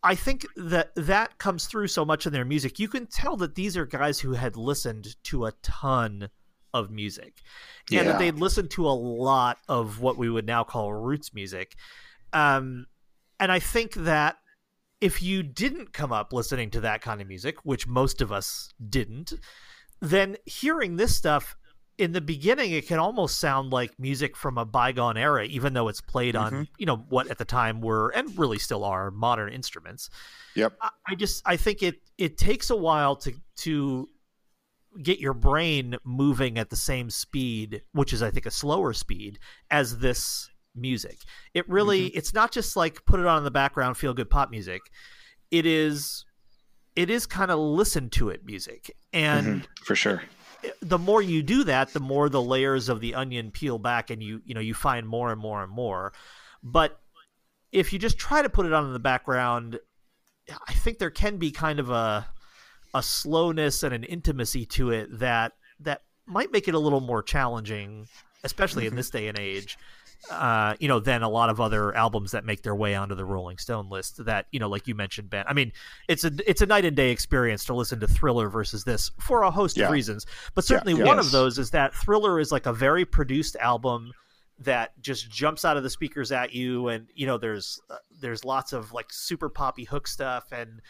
I think that that comes through so much in their music. You can tell that these are guys who had listened to a ton of music, and yeah. that they'd listened to a lot of what we would now call roots music. Um, and I think that if you didn't come up listening to that kind of music, which most of us didn't, then hearing this stuff in the beginning, it can almost sound like music from a bygone era, even though it's played on, mm-hmm. you know, what at the time were, and really still are, modern instruments. Yep. I, I just, I think it, it takes a while to, to get your brain moving at the same speed, which is, I think, a slower speed as this music. It really mm-hmm. it's not just like put it on in the background, feel good pop music. It is it is kind of listen to it music. And mm-hmm. for sure. The more you do that, the more the layers of the onion peel back, and you you know you find more and more and more. But if you just try to put it on in the background, I think there can be kind of a a slowness and an intimacy to it that that might make it a little more challenging, especially mm-hmm. in this day and age. Uh, you know, than a lot of other albums that make their way onto the Rolling Stone list that, you know, like you mentioned, Ben, I mean, it's a, it's a night and day experience to listen to Thriller versus this for a host yeah. of reasons. But certainly yeah, yes. one of those is that Thriller is like a very produced album that just jumps out of the speakers at you. And, you know, there's, uh, there's lots of like super poppy hook stuff. And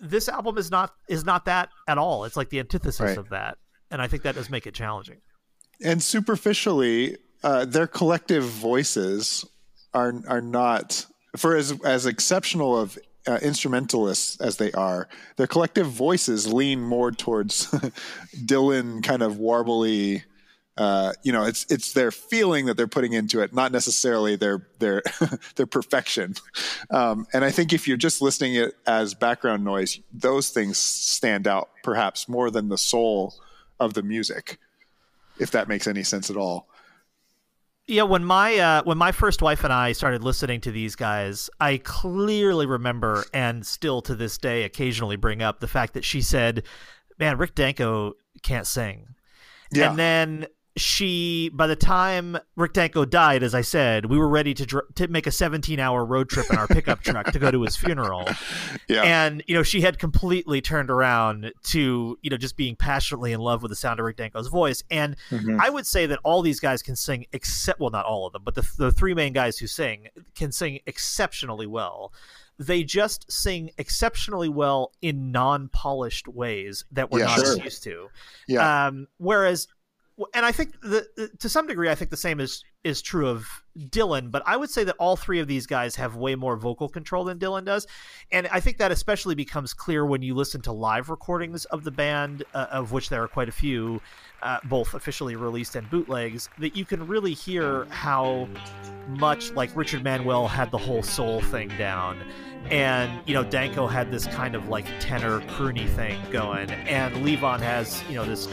this album is not, is not that at all. It's like the antithesis right. of that. And I think that does make it challenging. And superficially, Uh, their collective voices are are not, for as as exceptional of uh, instrumentalists as they are, their collective voices lean more towards Dylan kind of warbly. Uh, you know, it's it's their feeling that they're putting into it, not necessarily their their their perfection. Um, and I think if you're just listening it as background noise, those things stand out perhaps more than the soul of the music, if that makes any sense at all. Yeah, when my uh, when my first wife and I started listening to these guys, I clearly remember, and still to this day occasionally bring up, the fact that she said, man, Rick Danko can't sing. Yeah. And then she, by the time Rick Danko died, as I said, we were ready to dr- to make a seventeen-hour road trip in our pickup truck to go to his funeral. Yeah. And, you know, she had completely turned around to, you know, just being passionately in love with the sound of Rick Danko's voice. And mm-hmm. I would say that all these guys can sing, except, well, not all of them, but the, the three main guys who sing can sing exceptionally well. They just sing exceptionally well in non-polished ways that we're yeah, not sure. as used to. Yeah. Um, whereas... And I think the, to some degree, I think the same is, is true of Dylan, but I would say that all three of these guys have way more vocal control than Dylan does. And I think that especially becomes clear when you listen to live recordings of the band, uh, of which there are quite a few, uh, both officially released and bootlegs, that you can really hear how much like Richard Manuel had the whole soul thing down. And, you know, Danko had this kind of like tenor croony thing going. And Levon has, you know, this...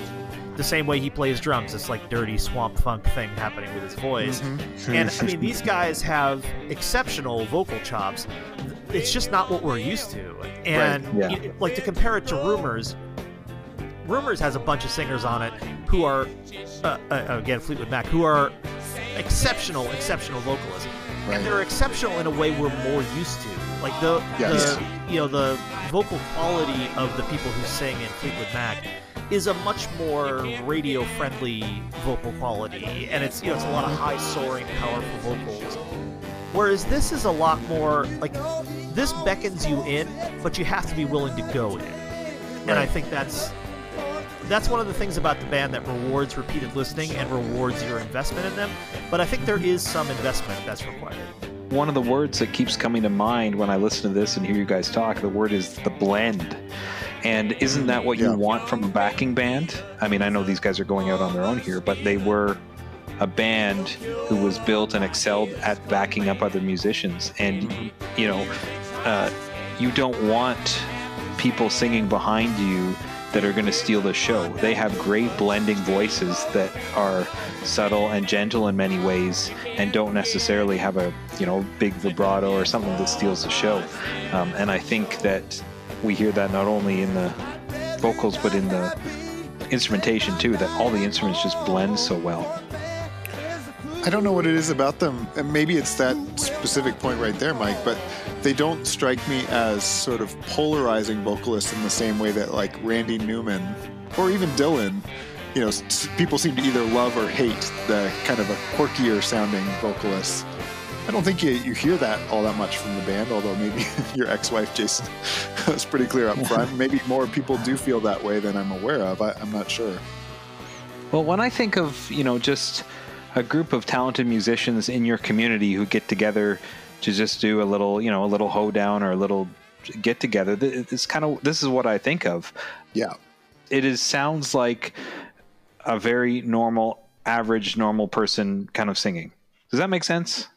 the same way he plays drums, it's like dirty swamp funk thing happening with his voice. Mm-hmm. And I mean, these guys have exceptional vocal chops. It's just not what we're used to. And right. yeah. you, like to compare it to Rumors, Rumors has a bunch of singers on it who are, uh, uh, again, Fleetwood Mac, who are exceptional, exceptional vocalists. Right. And they're exceptional in a way we're more used to. Like the, yes. the, you know, the vocal quality of the people who sing in Fleetwood Mac is a much more radio-friendly vocal quality, and it's, you know, it's a lot of high-soaring, powerful vocals. Whereas this is a lot more, like, this beckons you in, but you have to be willing to go in. And right. I think that's that's one of the things about the band that rewards repeated listening and rewards your investment in them, but I think there is some investment that's required. One of the words that keeps coming to mind when I listen to this and hear you guys talk, the word is the blend. And isn't that what you yeah. want from a backing band? I mean, I know these guys are going out on their own here, but they were a band who was built and excelled at backing up other musicians. And, you know, uh, you don't want people singing behind you that are going to steal the show. They have great blending voices that are subtle and gentle in many ways and don't necessarily have a, you know, big vibrato or something that steals the show. Um, and I think that we hear that not only in the vocals, but in the instrumentation too, that all the instruments just blend so well. I don't know what it is about them, and maybe it's that specific point right there, Mike, but they don't strike me as sort of polarizing vocalists in the same way that like Randy Newman or even Dylan, you know, people seem to either love or hate the kind of a quirkier sounding vocalist. I don't think you, you hear that all that much from the band, although maybe your ex-wife, Jason, was pretty clear up front. Maybe more people do feel that way than I'm aware of. I, I'm not sure. Well, when I think of, you know, just a group of talented musicians in your community who get together to just do a little, you know, a little hoedown or a little get-together, it's kind of, this is what I think of. Yeah. It is sounds like a very normal, average, normal person kind of singing. Does that make sense?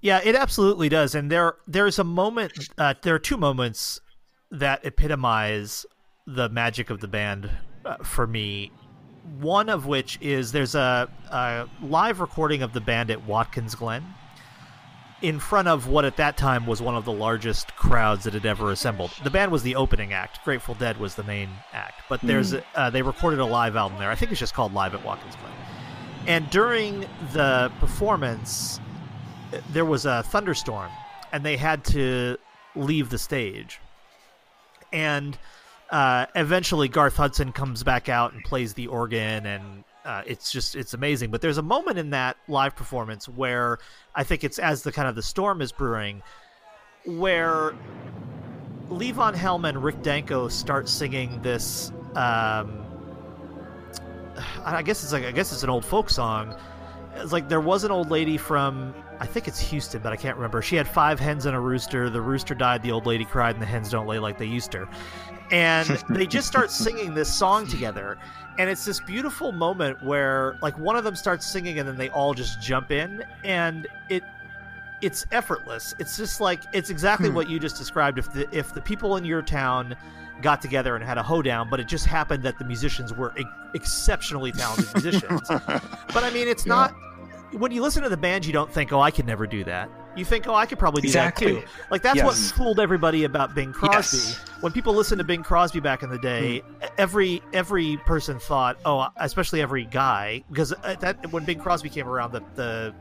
Yeah, it absolutely does. And there there's a moment, uh, there are two moments that epitomize the magic of the band uh, for me. One of which is there's a, a live recording of the band at Watkins Glen in front of what at that time was one of the largest crowds that had ever assembled. The band was the opening act. Grateful Dead was the main act. But there's mm. uh, they recorded a live album there. I think it's just called Live at Watkins Glen. And during the performance, there was a thunderstorm and they had to leave the stage. And uh, eventually Garth Hudson comes back out and plays the organ, and uh, it's just, it's amazing. But there's a moment in that live performance where I think it's as the kind of the storm is brewing, where Levon Helm and Rick Danko start singing this, um, I guess it's like, I guess it's an old folk song. It's like there was an old lady from, I think it's Houston, but I can't remember. She had five hens and a rooster. The rooster died, the old lady cried, and the hens don't lay like they used to. And they just start singing this song together. And it's this beautiful moment where, like, one of them starts singing and then they all just jump in. And it it's effortless. It's just like, it's exactly hmm. what you just described. If the, if the people in your town got together and had a hoedown, but it just happened that the musicians were e- exceptionally talented musicians. But I mean, it's yeah. not, when you listen to the band, you don't think, oh, I could never do that. You think, oh, I could probably do exactly. that too. Like, that's yes. what fooled everybody about Bing Crosby. Yes. When people listened to Bing Crosby back in the day, mm. every every person thought, oh, especially every guy, because that when Bing Crosby came around, the, the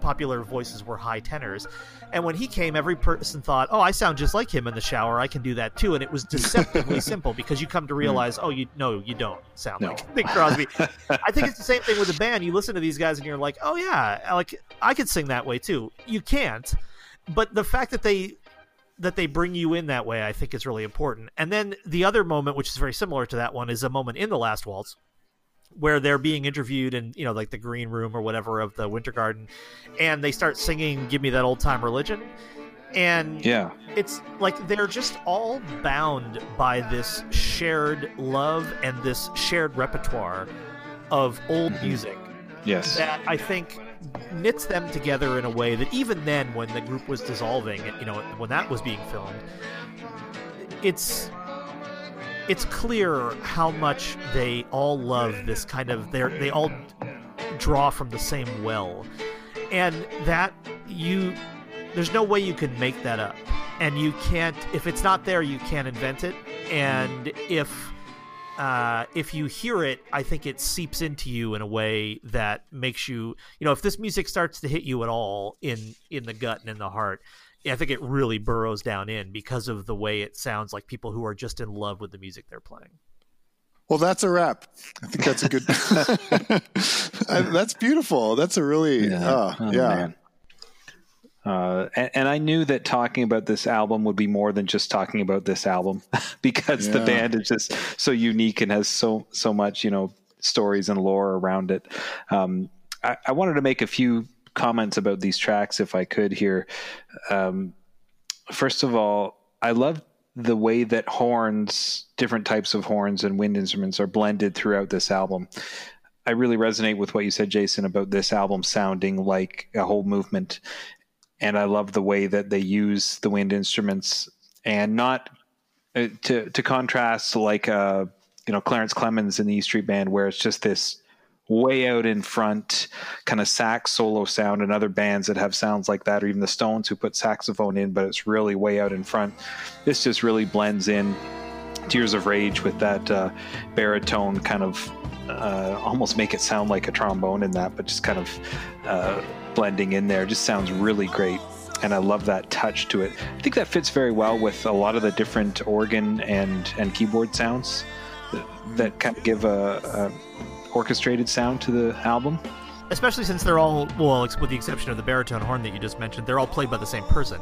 popular voices were high tenors. And when he came, every person thought, oh, I sound just like him in the shower. I can do that too. And it was deceptively simple, because you come to realize, mm. oh, you no, you don't sound no. like Bing Crosby. I think it's the same thing with the band. You listen to these guys and you're like, oh, yeah, like I could sing that way too. You can't. But the fact that they that they bring you in that way, I think, is really important. And then the other moment, which is very similar to that one, is a moment in The Last Waltz where they're being interviewed in, you know, like the green room or whatever of the Winter Garden, and they start singing Give Me That Old Time Religion. And yeah, it's like they're just all bound by this shared love and this shared repertoire of old mm-hmm. music. Yes. That I think knits them together in a way that even then, when the group was dissolving, you know, when that was being filmed, it's... it's clear how much they all love this kind of, they they all draw from the same well, and that you, there's no way you can make that up, and you can't, if it's not there, you can't invent it. And if uh, if you hear it, I think it seeps into you in a way that makes you, you know, if this music starts to hit you at all in in the gut and in the heart, I think it really burrows down in because of the way it sounds like people who are just in love with the music they're playing. Well, that's a wrap. I think that's a good, that's beautiful. That's a really, yeah. Uh, oh, yeah. Uh, and, and I knew that talking about this album would be more than just talking about this album, because yeah. the band is just so unique and has so, so much, you know, stories and lore around it. Um, I, I wanted to make a few comments about these tracks if I could here. Um, first of all, I love the way that horns, different types of horns and wind instruments are blended throughout this album. I really resonate with what you said, Jason, about this album sounding like a whole movement. And I love the way that they use the wind instruments, and not uh, to, to contrast like, uh, you know, Clarence Clemens in the E Street Band, where it's just this way out in front kind of sax solo sound, and other bands that have sounds like that, or even the Stones who put saxophone in, but it's really way out in front. This just really blends in. Tears of Rage with that uh, baritone kind of uh, almost make it sound like a trombone in that, but just kind of uh, blending in there, just sounds really great. And I love that touch to it. I think that fits very well with a lot of the different organ and, and keyboard sounds that, that kind of give a, a orchestrated sound to the album, especially since they're all, well, with the exception of the baritone horn that you just mentioned, they're all played by the same person.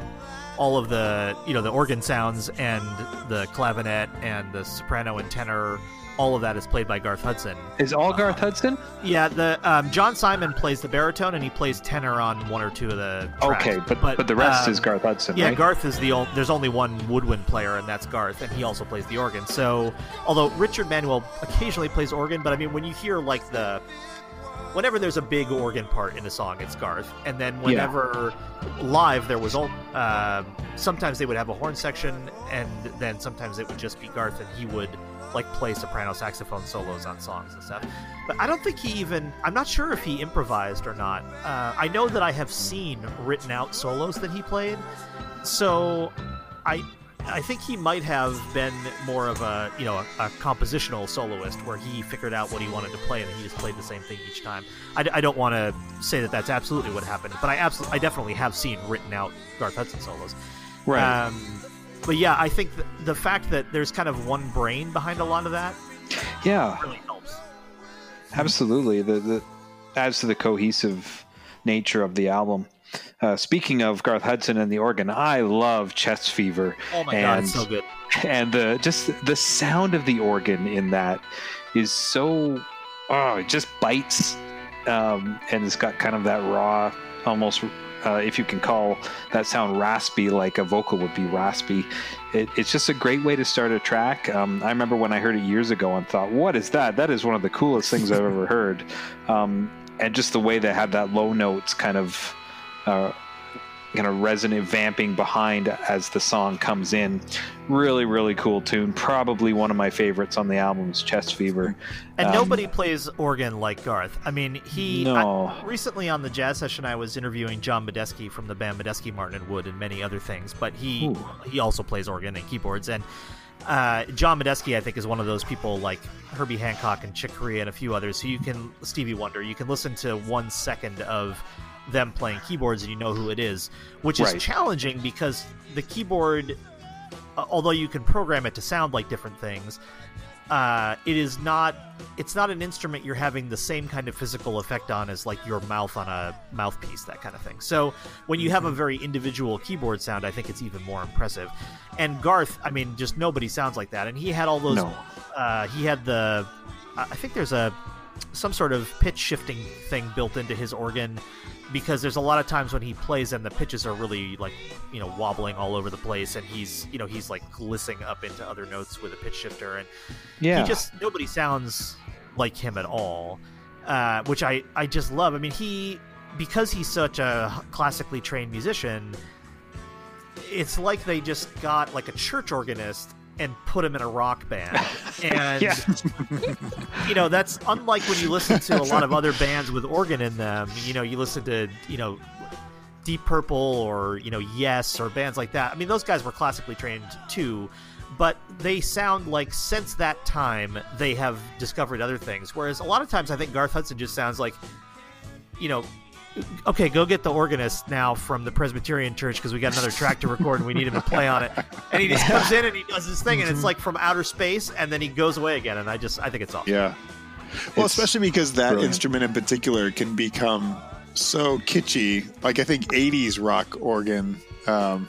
All of the, you know, the organ sounds and the clavinet and the soprano and tenor, all of that is played by Garth Hudson. Is all um, Garth Hudson? Yeah, the um, John Simon plays the baritone, and he plays tenor on one or two of the tracks. Okay, but but, but the rest um, is Garth Hudson, yeah, right? Garth is the only, there's only one woodwind player, and that's Garth, and he also plays the organ. So, although Richard Manuel occasionally plays organ, but I mean, when you hear like the, whenever there's a big organ part in a song, it's Garth. And then whenever yeah. live there was, uh, sometimes they would have a horn section, and then sometimes it would just be Garth, and he would like play soprano saxophone solos on songs and stuff. But I don't think he even, I'm not sure if he improvised or not. Uh, I know that I have seen written out solos that he played. So I I think he might have been more of a, you know, a, a compositional soloist where he figured out what he wanted to play and he just played the same thing each time. I, I don't want to say that that's absolutely what happened, but I absolutely, I definitely have seen written out Garth Hudson solos. Right. Um, But yeah, I think th- the fact that there's kind of one brain behind a lot of that, yeah, really helps. Absolutely, the, the adds to the cohesive nature of the album. Uh, speaking of Garth Hudson and the organ, I love Chest Fever. Oh my and, god, it's so good! And the just the sound of the organ in that is so oh, it just bites, um, and it's got kind of that raw, almost. Uh, if you can call that sound raspy, like a vocal would be raspy. It, it's just a great way to start a track. Um, I remember when I heard it years ago and thought, what is that? That is one of the coolest things I've ever heard. Um, and just the way they have that low notes kind of uh, kind of resonant vamping behind as the song comes in. Really, really cool tune. Probably one of my favorites on the album is Chest Fever. And um, nobody plays organ like Garth. I mean, he no. I, recently on the jazz session, I was interviewing John Medeski from the band Medeski, Martin and Wood, and many other things. But he Ooh. he also plays organ and keyboards. And uh, John Medeski, I think, is one of those people like Herbie Hancock and Chick Corea and a few others who you can, Stevie Wonder, you can listen to one second of them playing keyboards and you know who it is, which is right. challenging because the keyboard, although you can program it to sound like different things, uh it is not it's not an instrument you're having the same kind of physical effect on as like your mouth on a mouthpiece, that kind of thing. So when you have a very individual keyboard sound, I think it's even more impressive. And Garth, I mean, just nobody sounds like that. And he had all those no. uh he had the I think there's a some sort of pitch shifting thing built into his organ, because there's a lot of times when he plays them, the pitches are really like, you know, wobbling all over the place, and he's, you know, he's like glissing up into other notes with a pitch shifter, and yeah. he just nobody sounds like him at all, uh, which I, I just love. I mean, he because he's such a classically trained musician, it's like they just got like a church organist and put him in a rock band. And, yeah. you know, that's unlike when you listen to a lot of other bands with organ in them. You know, you listen to, you know, Deep Purple or, you know, Yes or bands like that. I mean, those guys were classically trained too, but they sound like since that time they have discovered other things. Whereas a lot of times I think Garth Hudson just sounds like, you know, okay, go get the organist now from the Presbyterian Church because we got another track to record and we need him to play on it. And he just yeah. comes in and he does his thing, and it's like from outer space, and then he goes away again. And I just, I think it's awesome. Yeah. Well, it's especially because that brilliant. instrument in particular can become so kitschy. Like I think eighties rock organ. Um,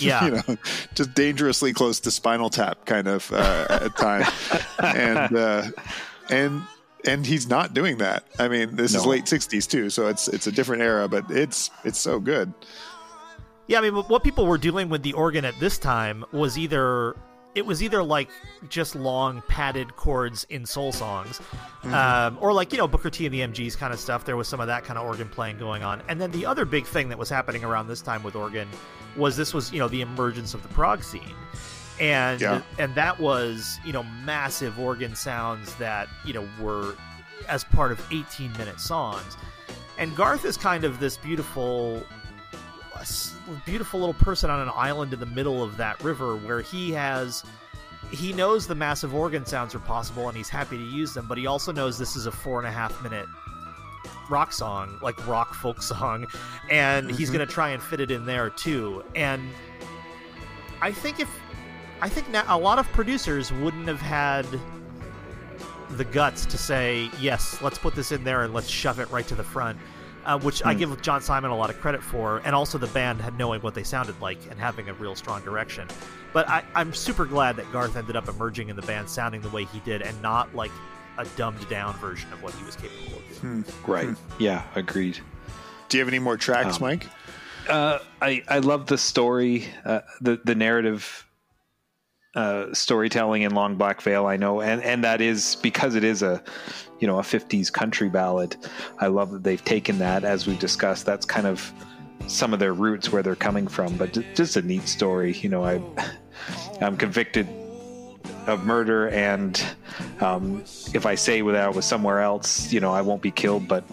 yeah. You know, just dangerously close to Spinal Tap kind of uh, at times. And, uh, and, And he's not doing that. I mean, this no. is late sixties too, so it's it's a different era, but it's it's so good. Yeah, I mean, what people were doing with the organ at this time was either it was either like just long padded chords in soul songs, mm-hmm. um, or like, you know, Booker T and the M Gs kind of stuff. There was some of that kind of organ playing going on. And then the other big thing that was happening around this time with organ was this was, you know, the emergence of the prog scene. And yeah. and that was, you know, massive organ sounds that, you know, were as part of eighteen-minute songs. And Garth is kind of this beautiful, beautiful little person on an island in the middle of that river where he has, he knows the massive organ sounds are possible and he's happy to use them, but he also knows this is a four-and-a-half-minute rock song, like rock folk song, and mm-hmm. he's going to try and fit it in there, too. And I think if... I think now a lot of producers wouldn't have had the guts to say, yes, let's put this in there and let's shove it right to the front, uh, which mm. I give John Simon a lot of credit for, and also the band had knowing what they sounded like and having a real strong direction. But I, I'm super glad that Garth ended up emerging in the band sounding the way he did and not like a dumbed-down version of what he was capable of doing. Mm. Right. Mm. Yeah, agreed. Do you have any more tracks, um, Mike? Uh, I, I love the story, uh, the, the narrative... Uh, storytelling in Long Black Veil, I know, and and that is because it is a, you know, a fifties country ballad. I love that they've taken that, as we discussed. That's kind of some of their roots where they're coming from, but just a neat story. You know, I I'm convicted of murder, and um, if I say that I was somewhere else, you know, I won't be killed, but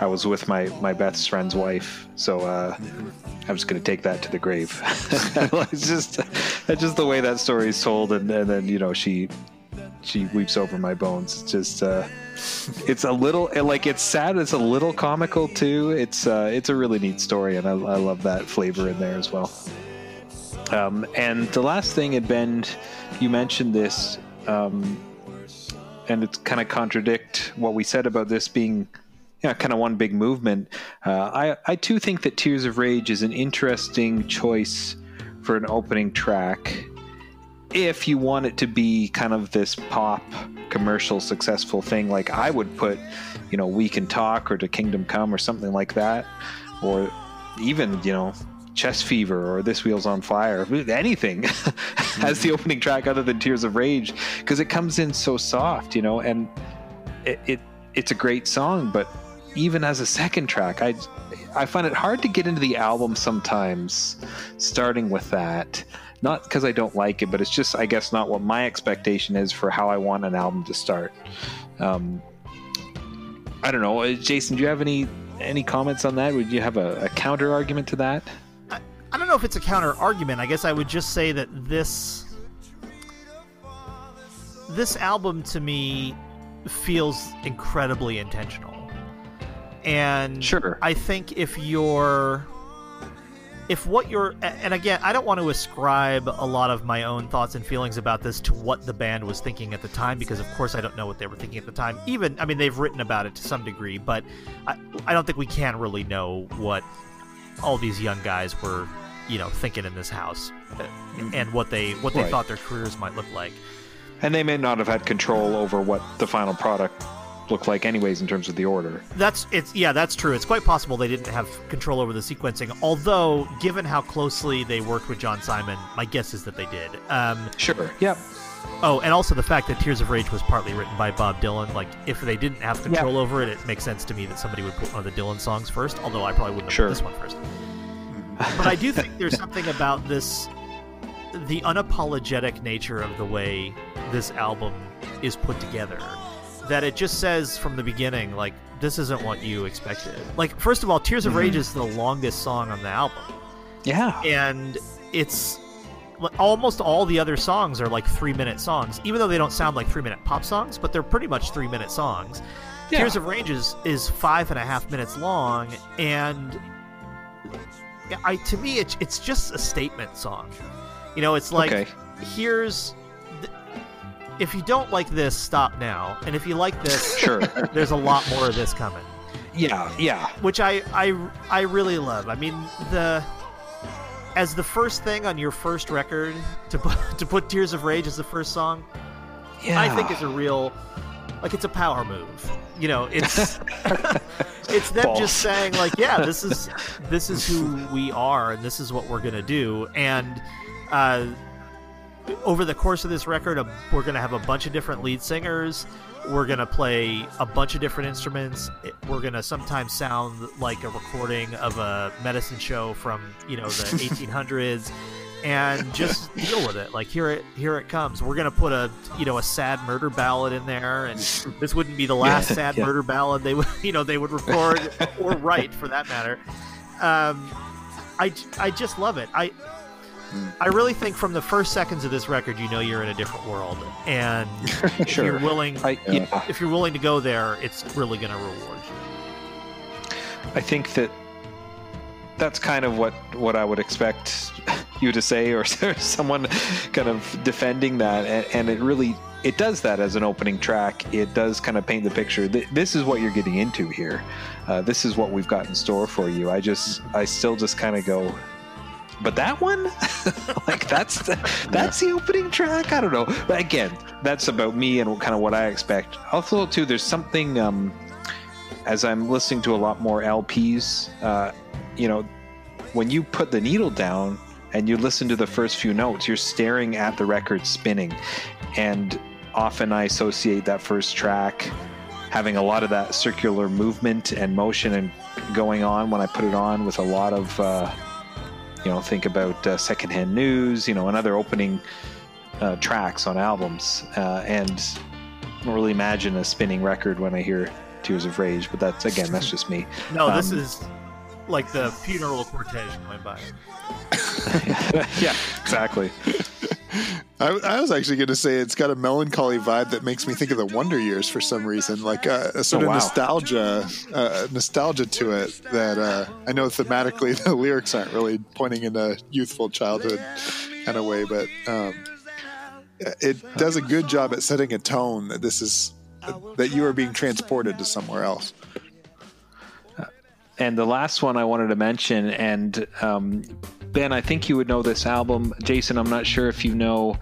I was with my my best friend's wife, so uh, I'm just going to take that to the grave. It's just it's just the way that story is told, and, and then you know she she weeps over my bones. It's just uh, it's a little like it's sad. It's a little comical too. It's uh, it's a really neat story, and I, I love that flavor in there as well. Um, and the last thing had been, you mentioned this, um, and it's kind of contradict what we said about this being. Yeah, kind of one big movement. Uh, I, I too think that Tears of Rage is an interesting choice for an opening track if you want it to be kind of this pop commercial successful thing. Like I would put, you know, We Can Talk or To Kingdom Come or something like that, or even, you know, Chest Fever or This Wheel's on Fire, anything mm-hmm. as the opening track other than Tears of Rage, because it comes in so soft, you know, and it, it it's a great song, but even as a second track. I I find it hard to get into the album sometimes, starting with that. Not because I don't like it, but it's just, I guess, not what my expectation is for how I want an album to start. Um, I don't know. Jason, do you have any any comments on that? Would you have a, a counter argument to that? I, I don't know if it's a counter argument. I guess I would just say that this this album to me feels incredibly intentional. And sure. I think if you're... If what you're... And again, I don't want to ascribe a lot of my own thoughts and feelings about this to what the band was thinking at the time, because, of course, I don't know what they were thinking at the time. Even... I mean, they've written about it to some degree, but I, I don't think we can really know what all these young guys were, you know, thinking in this house and what they what they right. thought their careers might look like. And they may not have had control over what the final product look like anyways in terms of the order. That's it's yeah, that's true. It's quite possible they didn't have control over the sequencing, although given how closely they worked with John Simon, my guess is that they did. Um, sure. Yep. Oh, and also the fact that Tears of Rage was partly written by Bob Dylan. Like, if they didn't have control yep. over it, it makes sense to me that somebody would put one of the Dylan songs first, although I probably wouldn't have sure. put this one first. But I do think there's something about this, the unapologetic nature of the way this album is put together, that it just says from the beginning, like, this isn't what you expected. Like, first of all, Tears of Rage mm-hmm. is the longest song on the album. Yeah. And it's almost all the other songs are like three-minute songs, even though they don't sound like three-minute pop songs, but they're pretty much three-minute songs. Yeah. Tears of Rage is, is five and a half minutes long, and I to me, it, it's just a statement song. You know, it's like, okay. here's... If you don't like this, stop now. And if you like this, sure. there's a lot more of this coming. Yeah, yeah. Which I, I, I really love. I mean, the as the first thing on your first record, to put, to put Tears of Rage as the first song, yeah. I think is a real, like, it's a power move. You know, it's it's them Balls. just saying, like, yeah, this is this is who we are, and this is what we're gonna do, and. Uh, Over the course of this record, we're going to have a bunch of different lead singers. We're going to play a bunch of different instruments. We're going to sometimes sound like a recording of a medicine show from, you know, the eighteen hundreds, and just deal with it. Like, here it here it comes. We're going to put a, you know, a sad murder ballad in there, and this wouldn't be the last yeah, sad yeah. murder ballad they would, you know, they would record or write, for that matter. Um, I I just love it. I. I really think from the first seconds of this record, you know you're in a different world, and sure. if you're willing, I, yeah. if you're willing to go there, it's really going to reward you. I think that that's kind of what, what I would expect you to say, or someone kind of defending that, and, and it really it does that as an opening track. It does kind of paint the picture. This is what you're getting into here. Uh, this is what we've got in store for you. I just I still just kind of go. But that one, like that's the, that's the opening track. I don't know. But again, that's about me and kind of what I expect. Also, too, there's something um, as I'm listening to a lot more L Ps. Uh, you know, when you put the needle down and you listen to the first few notes, you're staring at the record spinning, and often I associate that first track having a lot of that circular movement and motion and going on when I put it on with a lot of. Uh, You know, think about uh, Secondhand News, you know, and other opening uh, tracks on albums. Uh, and I don't really imagine a spinning record when I hear Tears of Rage, but that's, again, that's just me. No, um, this is like the funeral cortege going by. Yeah, exactly. I, I was actually going to say it's got a melancholy vibe that makes me think of the Wonder Years for some reason, like uh, a sort oh, of wow. nostalgia, uh, nostalgia to it. That uh, I know thematically the lyrics aren't really pointing in a youthful childhood kind of way, but um, it does a good job at setting a tone that this is that you are being transported to somewhere else. And the last one I wanted to mention, and um, Ben, I think you would know this album. Jason, I'm not sure if you know,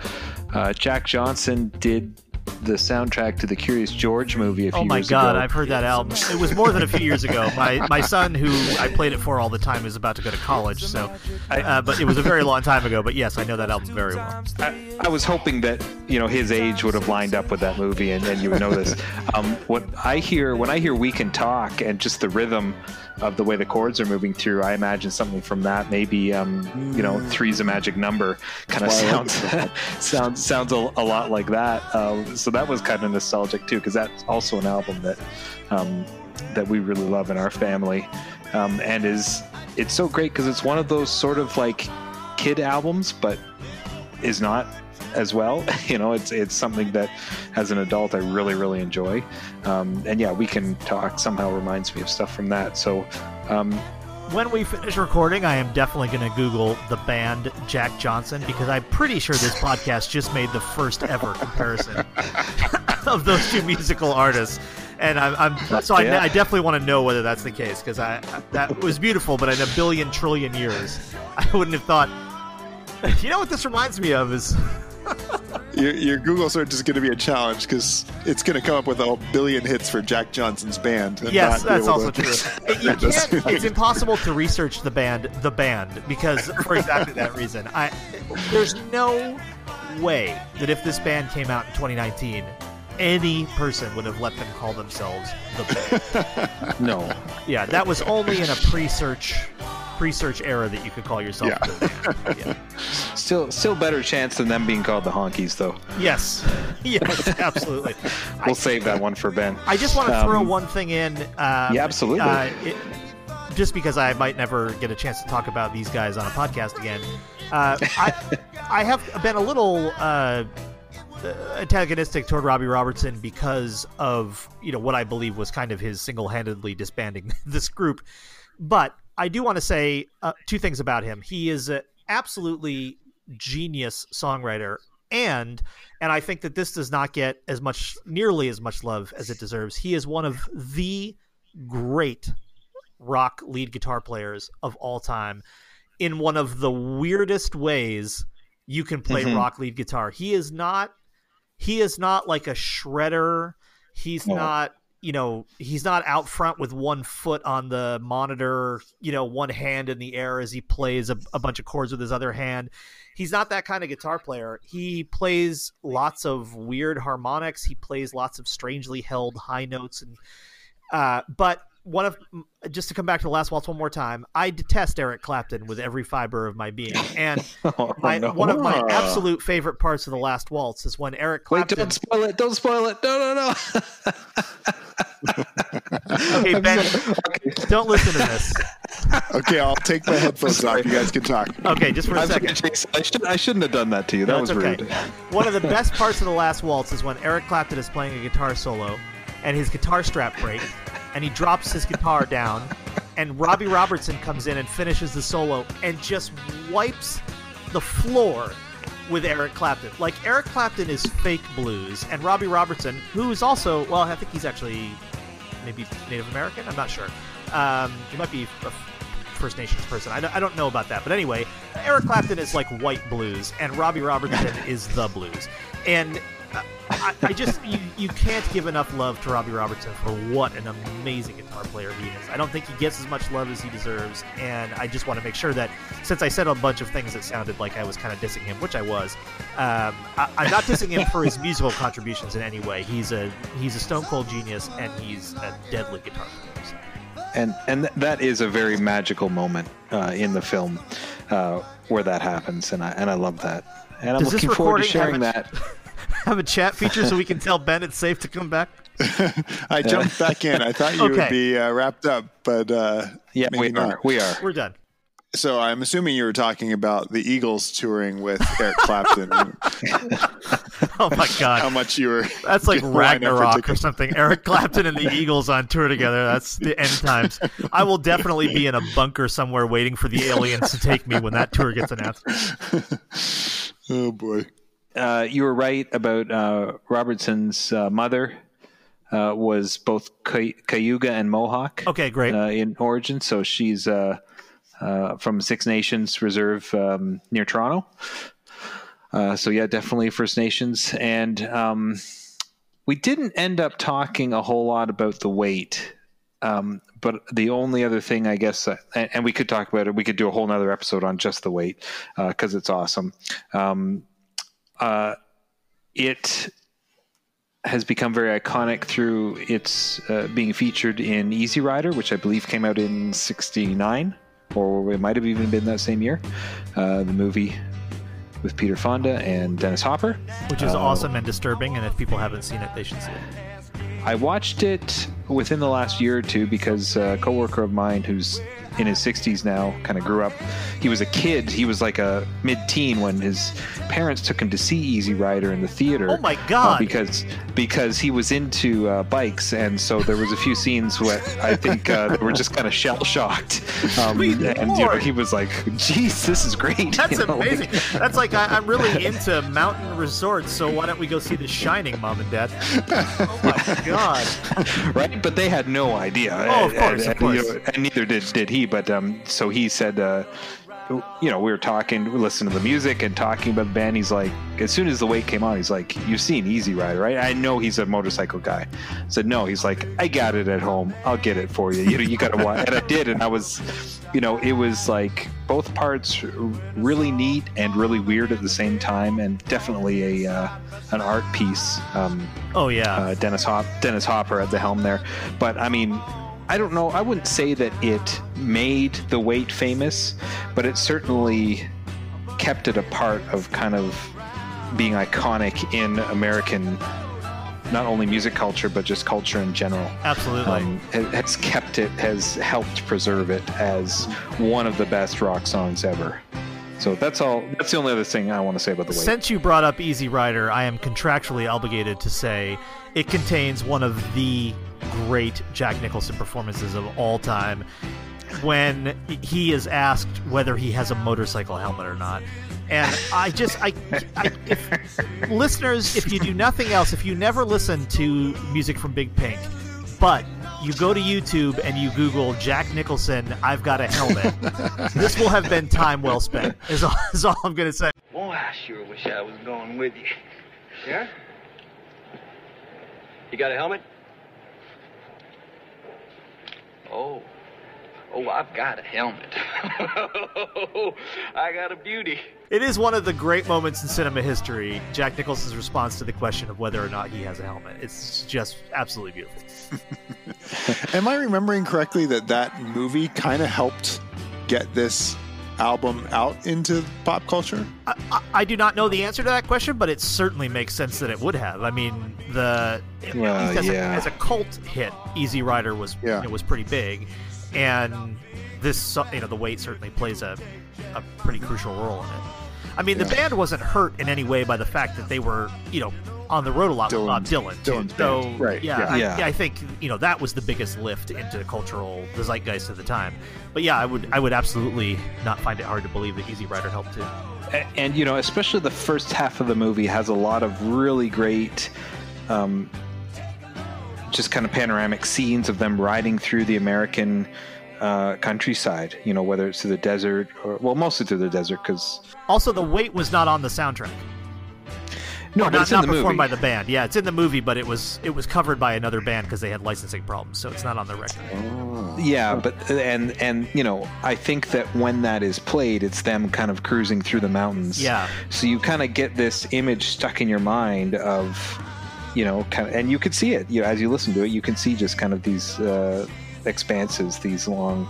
uh, Jack Johnson did the soundtrack to the Curious George movie a few years ago. Oh my God, I've heard that album. It was more than a few years ago. My my son, who I played it for all the time, is about to go to college, so uh, but it was a very long time ago. But yes, I know that album very well. I, I was hoping that, you know, his age would have lined up with that movie, and, and you would know this. Um, what I hear when I hear "We Can Talk" and just the rhythm of the way the chords are moving through, I imagine something from that. Maybe um, you know, "Three's a Magic Number" kind of sounds sounds sounds a, a lot like that. Uh, so that was kind of nostalgic too, because that's also an album that um, that we really love in our family, um, and is it's so great because it's one of those sort of like kid albums, but is not as well. You know, it's it's something that as an adult I really really enjoy, um and yeah, "We Can Talk" somehow reminds me of stuff from that. So um when we finish recording, I am definitely going to Google the band Jack Johnson, because I'm pretty sure this podcast just made the first ever comparison of those two musical artists. And I'm, I'm so I, yeah. I definitely want to know whether that's the case, because I that was beautiful, but in a billion trillion years I wouldn't have thought, you know what this reminds me of is your, your Google search is going to be a challenge, because it's going to come up with a billion hits for Jack Johnson's band. And yes, that's also to... true. It, you can't, it's impossible to research the band, the band, because for exactly that reason. I there's no way that if this band came out in twenty nineteen, any person would have let them call themselves the band. No. Yeah, that was only in a pre-search. Pre-search era that you could call yourself. Yeah. Yeah. Still, still better chance than them being called the Honkies, though. Yes, yes, absolutely. we'll I, save that one for Ben. I just want to um, throw one thing in. Um, yeah, absolutely. Uh, it, just because I might never get a chance to talk about these guys on a podcast again, uh, I, I have been a little uh, antagonistic toward Robbie Robertson because of, you know, what I believe was kind of his single-handedly disbanding this group, but I do want to say uh, two things about him. He is an absolutely genius songwriter, and and I think that this does not get as much, nearly as much love as it deserves. He is one of the great rock lead guitar players of all time. In one of the weirdest ways you can play mm-hmm. rock lead guitar, he is not he is not like a shredder. He's no. not. You know, he's not out front with one foot on the monitor, you know, one hand in the air as he plays a, a bunch of chords with his other hand. He's not that kind of guitar player. He plays lots of weird harmonics. He plays lots of strangely held high notes. And uh, but one of just to come back to The Last Waltz one more time, I detest Eric Clapton with every fiber of my being. And oh, my, no. one of my absolute favorite parts of The Last Waltz is when Eric Clapton. Wait, don't spoil it. Don't spoil it. No, no, no. Okay, Ben, okay. Don't listen to this. Okay, I'll take my headphones off. You guys can talk. Okay, just for a I'm second. Jason, I, should, I shouldn't have done that to you. That no, was okay. rude. One of the best parts of The Last Waltz is when Eric Clapton is playing a guitar solo and his guitar strap breaks and he drops his guitar down and Robbie Robertson comes in and finishes the solo and just wipes the floor with Eric Clapton. Like, Eric Clapton is fake blues, and Robbie Robertson, who is also, well, I think he's actually maybe Native American? I'm not sure. Um, he might be a First Nations person. I don't, I don't know about that. But anyway, Eric Clapton is like white blues, and Robbie Robertson is the blues. And I, I just, you, you can't give enough love to Robbie Robertson for what an amazing guitar player he is. I don't think he gets as much love as he deserves, and I just want to make sure that since I said a bunch of things that sounded like I was kind of dissing him, which I was, um, I, I'm not dissing him for his musical contributions in any way. He's a he's a stone cold genius, and he's a deadly guitar player. So. And and that is a very magical moment uh, in the film uh, where that happens, and I and I love that, and I'm Does looking forward to sharing that. Have a chat feature so we can tell Ben it's safe to come back. I jumped back in. I thought you okay. would be uh, wrapped up, but uh, yeah, maybe we not. are. We are. We're done. So I'm assuming you were talking about the Eagles touring with Eric Clapton. Oh my God! How much you were? That's like Ragnarok or something. Eric Clapton and the Eagles on tour together. That's the end times. I will definitely be in a bunker somewhere waiting for the aliens to take me when that tour gets announced. Oh boy. Uh, you were right about uh, Robertson's uh, mother uh, was both Cay- Cayuga and Mohawk. Okay, great. Uh, in origin, so she's uh, uh, from Six Nations Reserve um, near Toronto. Uh, so yeah, definitely First Nations. And um, we didn't end up talking a whole lot about the weight. Um, but the only other thing, I guess, uh, and, and we could talk about it. We could do a whole nother episode on just the weight because uh, it's awesome. Um, uh, it has become very iconic through its uh, being featured in Easy Rider, which I believe came out in sixty-nine, or it might have even been that same year, uh, the movie with Peter Fonda and Dennis Hopper. Which is uh, awesome and disturbing, and if people haven't seen it, they should see it. I watched it within the last year or two because a coworker of mine who's in his sixties now, kind of grew up. He was a kid. He was like a mid-teen when his parents took him to see Easy Rider in the theater. Oh my God! Uh, because because he was into uh, bikes, and so there was a few scenes where I think uh, they were just kind of shell shocked. Um, and you know, he was like, "Geez, this is great." That's you know, amazing. Like... That's like I, I'm really into mountain resorts, so why don't we go see The Shining, Mom and Dad? Oh my God! Right? But they had no idea. Oh, of course, and, of course. And, you know, and neither did did he. But um, so he said, uh, you know, we were talking, we listened to the music and talking about the band. He's like, as soon as the weight came on, he's like, "You've seen Easy Rider, right?" I know he's a motorcycle guy. I said, "No." He's like, "I got it at home. I'll get it for you. You know, you got to watch." And I did. And I was, you know, it was like both parts really neat and really weird at the same time, and definitely a uh, an art piece. Um, oh, yeah. Uh, Dennis Hop- Dennis Hopper at the helm there. But I mean, I don't know. I wouldn't say that it made The Wait famous, but it certainly kept it a part of kind of being iconic in American, not only music culture, but just culture in general. Absolutely. Um, it has kept it, has helped preserve it as one of the best rock songs ever. So that's all. That's the only other thing I want to say about The Wait. Since you brought up Easy Rider, I am contractually obligated to say it contains one of the great Jack Nicholson performances of all time when he is asked whether he has a motorcycle helmet or not. And I just, I, I if, listeners, if you do nothing else, if you never listen to Music from Big Pink, but you go to YouTube and you Google Jack Nicholson, "I've got a helmet," this will have been time well spent, is all, is all I'm going to say. Boy, I sure wish I was going with you. Yeah? You got a helmet? Oh, oh, I've got a helmet. I got a beauty. It is one of the great moments in cinema history, Jack Nicholson's response to the question of whether or not he has a helmet. It's just absolutely beautiful. Am I remembering correctly that that movie kind of helped get this album out into pop culture? I, I, I do not know the answer to that question, but it certainly makes sense that it would have. I mean, the well, as, yeah. a, as a cult hit, Easy Rider was yeah. you know, was pretty big, and this you know The Wait certainly plays a a pretty crucial role in it. I mean, yeah. the band wasn't hurt in any way by the fact that they were you know on the road a lot Dylan, with Bob Dylan. Dylan's so band. Right. Yeah, yeah. I, yeah. yeah, I think you know that was the biggest lift into cultural the zeitgeist of the time. But yeah, I would I would absolutely not find it hard to believe that Easy Rider helped too. And, and you know, especially the first half of the movie has a lot of really great, um, just kind of panoramic scenes of them riding through the American uh, countryside. You know, whether it's through the desert, or well, mostly through the desert, because also The Wait was not on the soundtrack. No, but not, it's in not the performed movie. By the band. Yeah, it's in the movie, but it was it was covered by another band because they had licensing problems, so it's not on the record. Oh. Yeah, but and and you know, I think that when that is played, it's them kind of cruising through the mountains. Yeah. So you kind of get this image stuck in your mind of, you know, kind of, and you could see it. You know, as you listen to it, you can see just kind of these uh, expanses, these long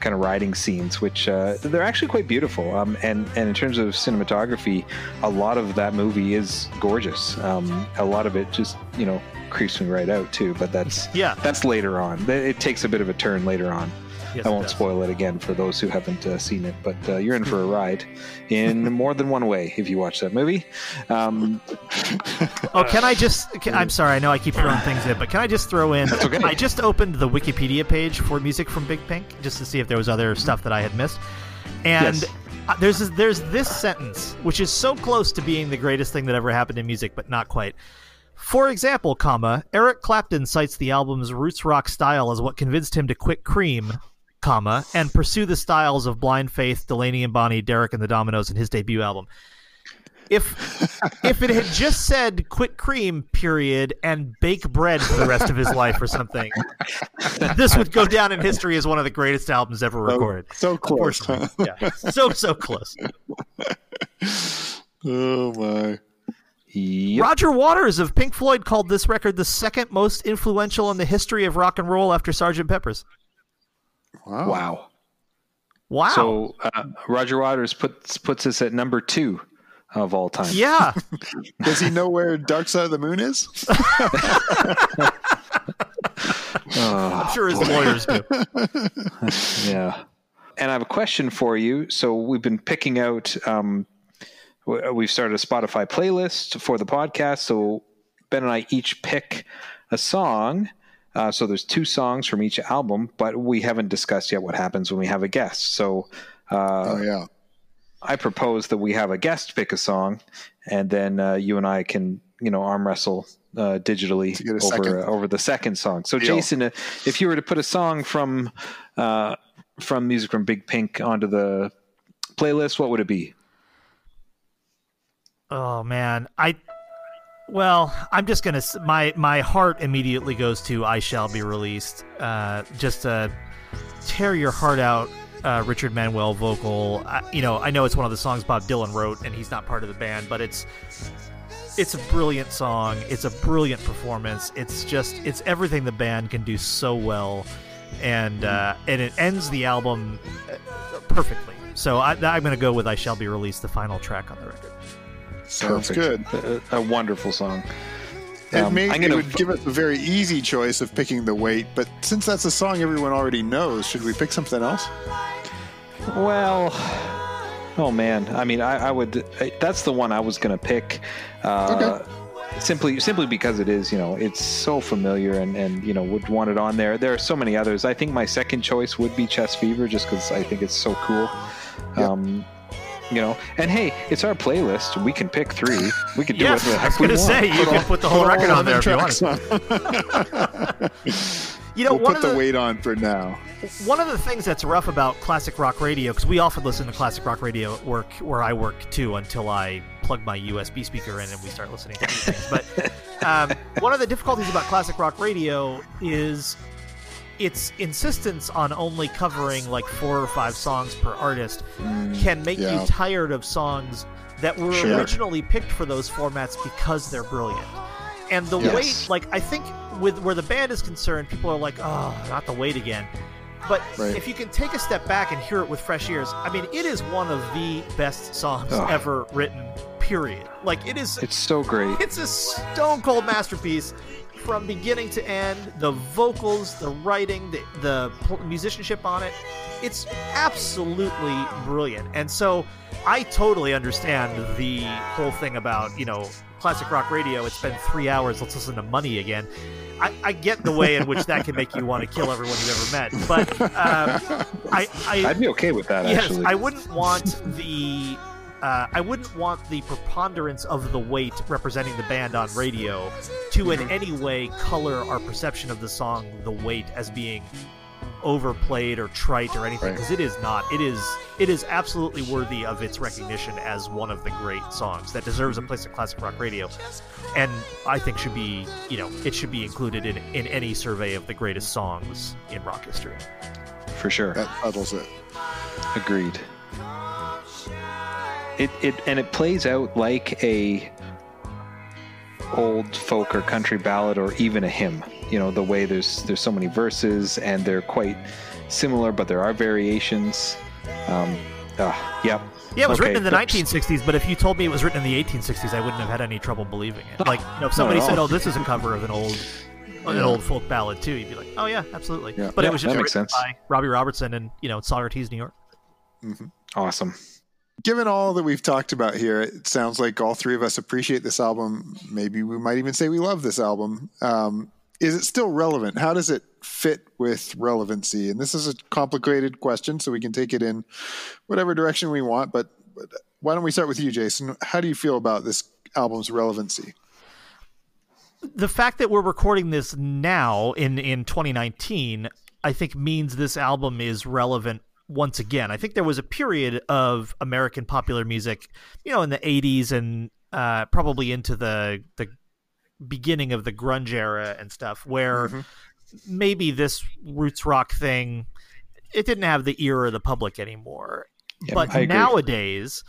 kind of riding scenes, which uh, they're actually quite beautiful. Um, and, and in terms of cinematography, a lot of that movie is gorgeous. Um, a lot of it just, you know, creeps me right out too, but that's yeah. that's later on. It takes a bit of a turn later on. Yes, I won't it spoil it again for those who haven't uh, seen it, but uh, you're in for a ride in more than one way if you watch that movie. Um, oh, can I just... Can, I'm sorry, I know I keep throwing things in, but can I just throw in... That's okay. I just opened the Wikipedia page for Music from Big Pink just to see if there was other stuff that I had missed. And yes. uh, there's, this, there's this sentence, which is so close to being the greatest thing that ever happened in music, but not quite. For example, comma, Eric Clapton cites the album's roots rock style as what convinced him to quit Cream... comma, and pursue the styles of Blind Faith, Delaney and Bonnie, Derek and the Dominoes in his debut album. If if it had just said quit Cream, period, and bake bread for the rest of his life or something, this would go down in history as one of the greatest albums ever recorded. So, so close. Huh? Yeah. So, so close. Oh, my. Yep. Roger Waters of Pink Floyd called this record the second most influential in the history of rock and roll after Sergeant Pepper's. Wow. Wow. Wow. So uh, Roger Waters puts puts us at number two of all time. Yeah. Does he know where Dark Side of the Moon is? Oh, I'm sure his boy. lawyers do. Yeah. And I have a question for you. So we've been picking out, um, we've started a Spotify playlist for the podcast. So Ben and I each pick a song. Uh, so there's two songs from each album, but we haven't discussed yet what happens when we have a guest. So uh, oh, yeah. I propose that we have a guest pick a song, and then uh, you and I can, you know, arm wrestle uh, digitally over uh, over the second song. So Deal. Jason, if you were to put a song from uh, from Music from Big Pink onto the playlist, what would it be? Oh man, I well, I'm just gonna my my heart immediately goes to "I Shall Be Released." Uh, just to tear your heart out. Uh, Richard Manuel vocal. I, you know, I know it's one of the songs Bob Dylan wrote, and he's not part of the band, but it's it's a brilliant song. It's a brilliant performance. It's just it's everything the band can do so well, and uh, and it ends the album perfectly. So I, I'm going to go with "I Shall Be Released," the final track on the record. Sounds Perfect. good. A, a wonderful song. And um, maybe it would f- give us a very easy choice of picking The Wait, but since that's a song everyone already knows, should we pick something else? Well, oh man, I mean, I, I would. I, that's the one I was going to pick, uh, okay. simply simply because it is, you know, it's so familiar, and, and you know, would want it on there. There are so many others. I think my second choice would be Chest Fever, just because I think it's so cool. Yep. Um, You know, and hey, it's our playlist. We can pick three. We can do yeah, it. I was going to say, you put can all, put the whole record on there if you want. you know, we'll one put of the, the weight on for now. One of the things that's rough about classic rock radio, because we often listen to classic rock radio at work, where I work too, until I plug my U S B speaker in and we start listening to these things. But um, one of the difficulties about classic rock radio is its insistence on only covering like four or five songs per artist can make yeah. you tired of songs that were sure. originally picked for those formats because they're brilliant. And the yes. Wait, like I think with where the band is concerned, people are like, oh, not The Wait again. But right. if you can take a step back and hear it with fresh ears, I mean, it is one of the best songs oh. ever written, period. Like it is. It's so great. It's a stone cold masterpiece. From beginning to end, the vocals, the writing, the, the musicianship on it, it's absolutely brilliant. And so I totally understand the whole thing about, you know, classic rock radio. It's been three hours. Let's listen to Money again. I, I get the way in which that can make you want to kill everyone you've ever met. But um, I, I, I'd be okay with that, yes, actually. I wouldn't want the... Uh, I wouldn't want the preponderance of The Wait representing the band on radio to in any way color our perception of the song The Wait as being overplayed or trite or anything, because right. it is not. It is it is absolutely worthy of its recognition as one of the great songs that deserves a place in classic rock radio, and I think should be, you know, it should be included in, in any survey of the greatest songs in rock history. For sure. That huddles it. Agreed. It, it and it plays out like a old folk or country ballad or even a hymn. You know, the way there's there's so many verses and they're quite similar, but there are variations. Um, uh, yep. Yeah, it was okay. written in the Oops. nineteen sixties, but if you told me it was written in the eighteen sixties, I wouldn't have had any trouble believing it. Like, you know, if somebody said, "Oh, this is a cover of an old an old folk ballad too," you'd be like, "Oh yeah, absolutely." Yeah. But yeah, it was just written sense. by Robbie Robertson and, you know, Socrates, New York. Mm-hmm. Awesome. Given all that we've talked about here, it sounds like all three of us appreciate this album. Maybe we might even say we love this album. Um, is it still relevant? How does it fit with relevancy? And this is a complicated question, so we can take it in whatever direction we want. But, but why don't we start with you, Jason? How do you feel about this album's relevancy? The fact that we're recording this now in, in twenty nineteen, I think means this album is relevant. Once again, I think there was a period of American popular music, you know, in the eighties and uh, probably into the the beginning of the grunge era and stuff, where mm-hmm. maybe this roots rock thing, it didn't have the ear of the public anymore. Yeah, but nowadays,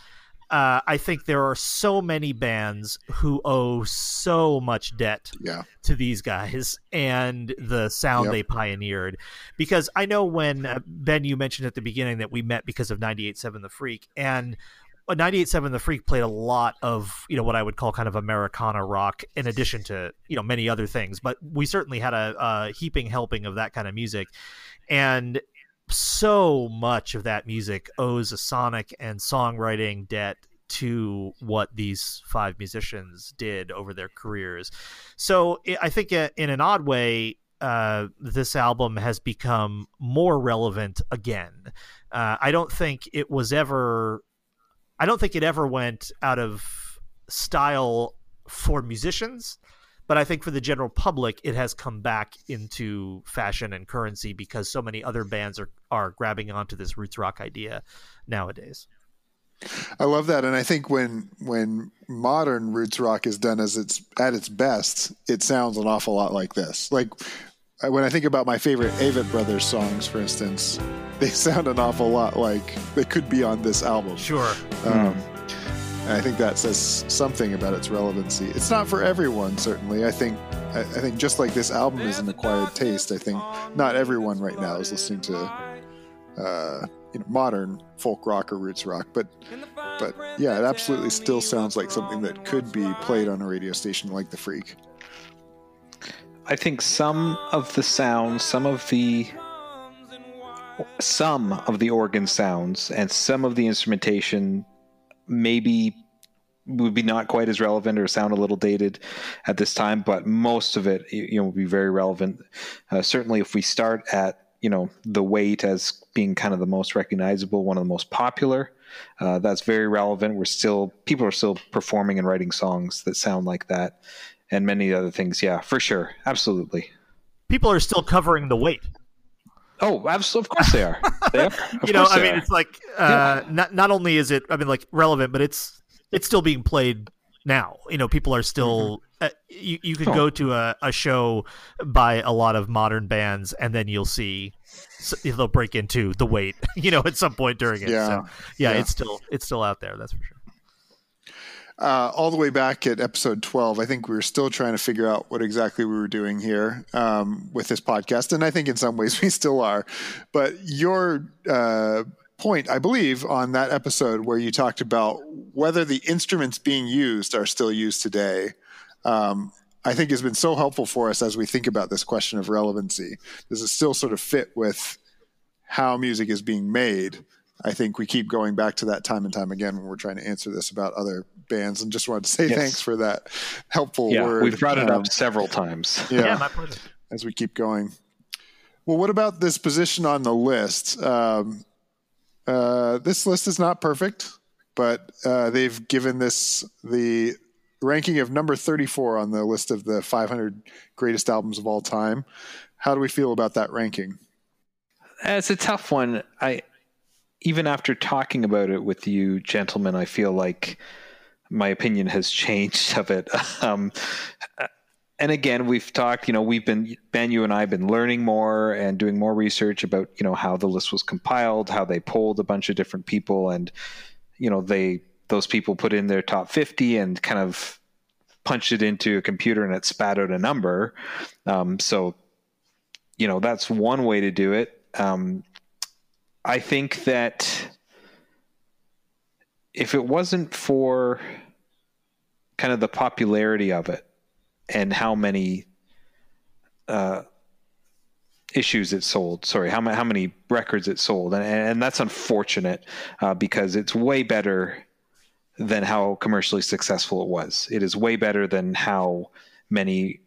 uh, I think there are so many bands who owe so much debt yeah. to these guys and the sound yep. they pioneered. Because I know when, uh, Ben, you mentioned at the beginning that we met because of ninety-eight point seven The Freak, and ninety-eight point seven The Freak played a lot of, you know, what I would call kind of Americana rock, in addition to, you know, many other things. But we certainly had a, a heaping helping of that kind of music. And so much of that music owes a sonic and songwriting debt to what these five musicians did over their careers. So I think in an odd way, uh, this album has become more relevant again. Uh, I don't think it was ever... I don't think it ever went out of style for musicians, but I think for the general public, it has come back into fashion and currency because so many other bands are, are grabbing onto this roots rock idea nowadays. I love that. And I think when when modern roots rock is done as it's at its best, it sounds an awful lot like this. Like when I think about my favorite Avett Brothers songs, for instance, they sound an awful lot like they could be on this album. Sure. Um, mm. I think that says something about its relevancy. It's not for everyone, certainly. I think I, I think just like this album is an acquired taste, I think not everyone right now is listening to uh, you know, modern folk rock or roots rock. But, but yeah, it absolutely still sounds like something that could be played on a radio station like The Freak. I think some of the sounds, some of the... Some of the organ sounds and some of the instrumentation maybe would be not quite as relevant or sound a little dated at this time, but most of it, you know, would be very relevant. Uh, certainly if we start at, you know, The Weight as being kind of the most recognizable, one of the most popular, uh, that's very relevant. We're still, people are still performing and writing songs that sound like that and many other things. Yeah, for sure. Absolutely. People are still covering The Weight. Oh, absolutely! Of course they are. They are. You know, I mean, are. It's like uh, yeah. not not only is it, I mean, like relevant, but it's it's still being played now. You know, people are still. Mm-hmm. Uh, you you could oh. go to a, a show by a lot of modern bands, and then you'll see so they'll break into The Weight. You know, at some point during it. Yeah, so, yeah, yeah. It's still it's still out there. That's for sure. Uh, all the way back at episode twelve, I think we were still trying to figure out what exactly we were doing here um, with this podcast. And I think in some ways we still are. But your uh, point, I believe, on that episode where you talked about whether the instruments being used are still used today, um, I think has been so helpful for us as we think about this question of relevancy. Does it still sort of fit with how music is being made? I think we keep going back to that time and time again when we're trying to answer this about other bands, and just wanted to say yes. thanks for that helpful yeah, word. We've brought um, it up several times. Yeah, yeah, my pleasure. As we keep going. Well, what about this position on the list? Um, uh, this list is not perfect, but uh, they've given this the ranking of number thirty-four on the list of the five hundred greatest albums of all time. How do we feel about that ranking? It's a tough one. I. Even after talking about it with you gentlemen, I feel like my opinion has changed of it. Um, and again, we've talked, you know, we've been, Ben, you and I have been learning more and doing more research about, you know, how the list was compiled, how they polled a bunch of different people, and, you know, they, those people put in their top fifty and kind of punched it into a computer and it spat out a number. Um, so, you know, that's one way to do it. Um, I think that if it wasn't for kind of the popularity of it and how many uh, issues it sold, sorry, how, how many records it sold, and, and that's unfortunate uh, because it's way better than how commercially successful it was. It is way better than how many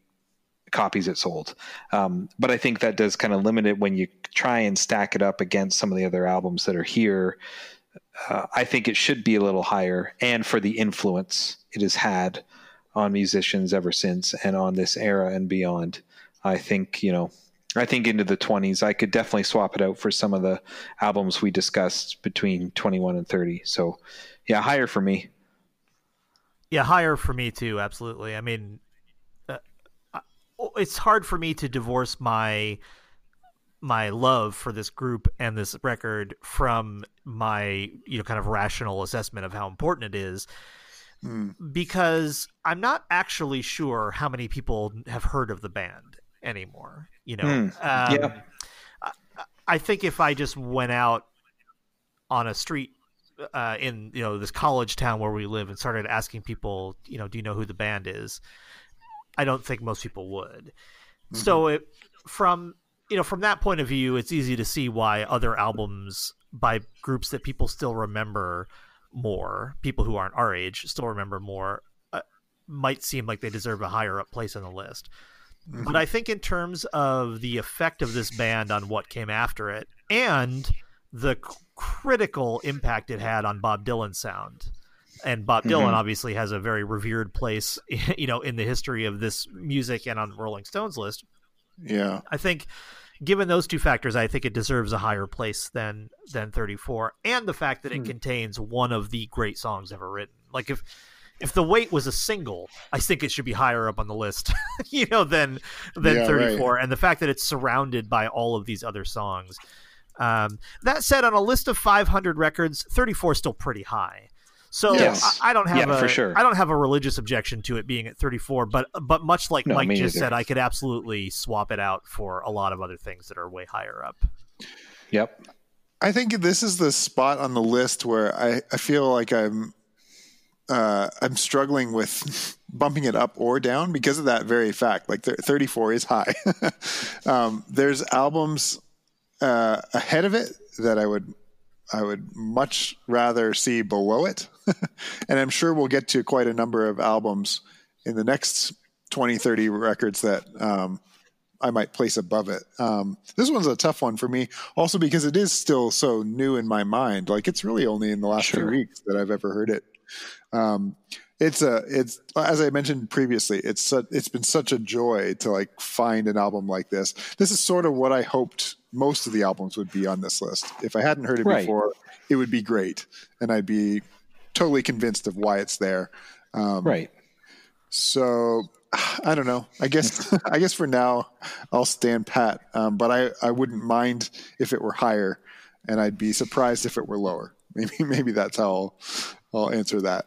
copies it sold. Um, but I think that does kind of limit it when you try and stack it up against some of the other albums that are here. Uh, I think it should be a little higher, and for the influence it has had on musicians ever since and on this era and beyond. I think, you know, I think into the twenties, I could definitely swap it out for some of the albums we discussed between twenty-one and thirty. So yeah, higher for me. Yeah, higher for me too. Absolutely. I mean, it's hard for me to divorce my my love for this group and this record from my, you know, kind of rational assessment of how important it is, mm. because I'm not actually sure how many people have heard of the band anymore, you know? Mm. Um, yeah. I, I think if I just went out on a street uh, in, you know, this college town where we live and started asking people, you know, do you know who the band is? I don't think most people would. Mm-hmm. So it, from, you know, from that point of view, it's easy to see why other albums by groups that people still remember more, people who aren't our age still remember more, uh, might seem like they deserve a higher up place on the list. Mm-hmm. But I think in terms of the effect of this band on what came after it and the c- critical impact it had on Bob Dylan's sound, and Bob Dylan mm-hmm. obviously has a very revered place, you know, in the history of this music and on Rolling Stone's list. Yeah. I think given those two factors, I think it deserves a higher place than, than thirty-four, and the fact that it mm. contains one of the great songs ever written. Like if, if The Wait was a single, I think it should be higher up on the list, you know, than, than yeah, thirty-four. Right. And the fact that it's surrounded by all of these other songs. Um, that said, on a list of five hundred records, thirty-four is still pretty high. So yes. I, I don't have yeah, a, for sure. I don't have a religious objection to it being at thirty-four, but but much like no, Mike just either. said, I could absolutely swap it out for a lot of other things that are way higher up. Yep. I think this is the spot on the list where I, I feel like I'm uh, I'm struggling with bumping it up or down because of that very fact. Like thirty-four is high. um, there's albums uh, ahead of it that I would I would much rather see below it. And I'm sure we'll get to quite a number of albums in the next twenty, thirty records that um, I might place above it. Um, this one's a tough one for me also because it is still so new in my mind. Like it's really only in the last sure. few weeks that I've ever heard it. Um, it's a, it's, as I mentioned previously, it's, su- it's been such a joy to like find an album like this. This is sort of what I hoped most of the albums would be on this list. If I hadn't heard it right. before, it would be great. And I'd be totally convinced of why it's there. Um, right. So I don't know, I guess, I guess for now I'll stand pat. Um, but I, I wouldn't mind if it were higher, and I'd be surprised if it were lower. Maybe, maybe that's how I'll, I'll answer that.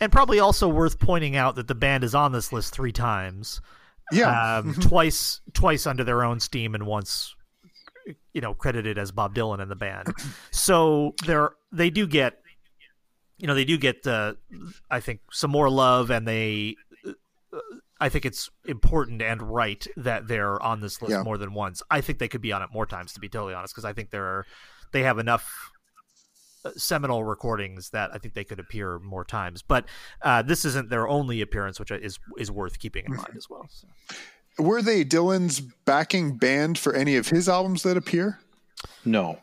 And probably also worth pointing out that the band is on this list three times. Yeah. Um, mm-hmm. twice, twice under their own steam and once, you know, credited as Bob Dylan and the band. So they're, they do get, you know, they do get, uh, I think, some more love, and they, uh, I think it's important and right that they're on this list yeah. more than once. I think they could be on it more times, to be totally honest, because I think they're, they have enough seminal recordings that I think they could appear more times. But uh, this isn't their only appearance, which is, is worth keeping in mind as well. So. Were they Dylan's backing band for any of his albums that appear? No.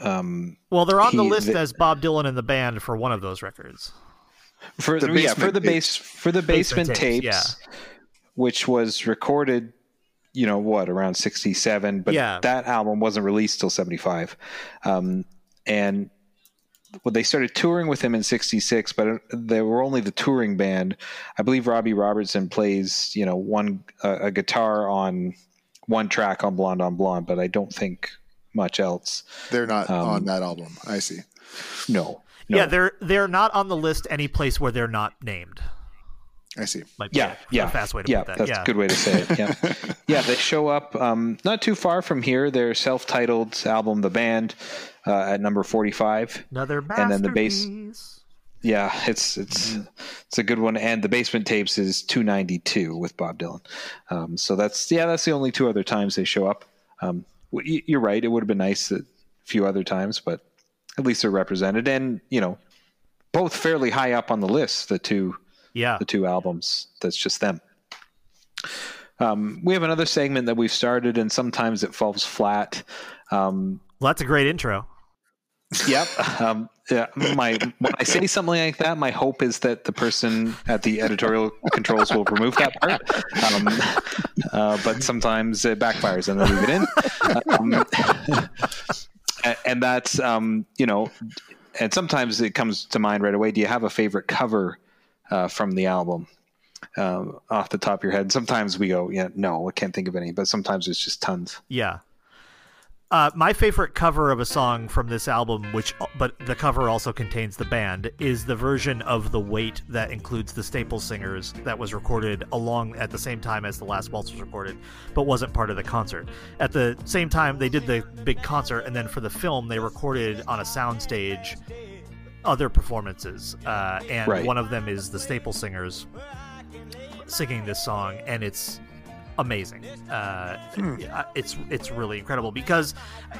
Um, well, they're on he, the list the, as Bob Dylan and the band for one of those records. For the yeah, for the base for the basement, basement tapes, tapes yeah. which was recorded, you know, what, around sixty-seven, but yeah. that album wasn't released till seventy-five. Um, and well, they started touring with him in sixty-six, but they were only the touring band. I believe Robbie Robertson plays, you know, one uh, a guitar on one track on Blonde on Blonde, but I don't think much else. They're not um, on that album. I see. No, no. Yeah, they're they're not on the list any place where they're not named. I see. Might be yeah, a, yeah. A fast way to yeah, put that. That's yeah. a good way to say it. Yeah, yeah. They show up um, not too far from here. Their self-titled album, The Band, uh, at number forty-five. Another masterpiece. And then the base. Yeah, it's it's mm. it's a good one. And the Basement Tapes is two ninety-two with Bob Dylan. Um, so that's yeah, that's the only two other times they show up. Um, you're right. It would have been nice a few other times, but at least they're represented, and you know, both fairly high up on the list. The two. Yeah, the two albums. That's just them. Um, we have another segment that we've started, and sometimes it falls flat. Um, well, that's a great intro. Yep. Um, yeah. My when I say something like that, my hope is that the person at the editorial controls will remove that part. Um, uh, but sometimes it backfires, and they leave it in. Um, and that's um, you know, and sometimes it comes to mind right away. Do you have a favorite cover? Uh, from the album uh, off the top of your head? Sometimes we go, yeah, no, I can't think of any, but sometimes it's just tons. Yeah. Uh, my favorite cover of a song from this album, which but the cover also contains the band, is the version of The Wait that includes the Staple Singers that was recorded along at the same time as The Last Waltz was recorded, but wasn't part of the concert. At the same time, they did the big concert, and then for the film, they recorded on a soundstage other performances, uh, and right. one of them is the Staple Singers singing this song, and it's amazing. Uh, hmm. It's it's really incredible because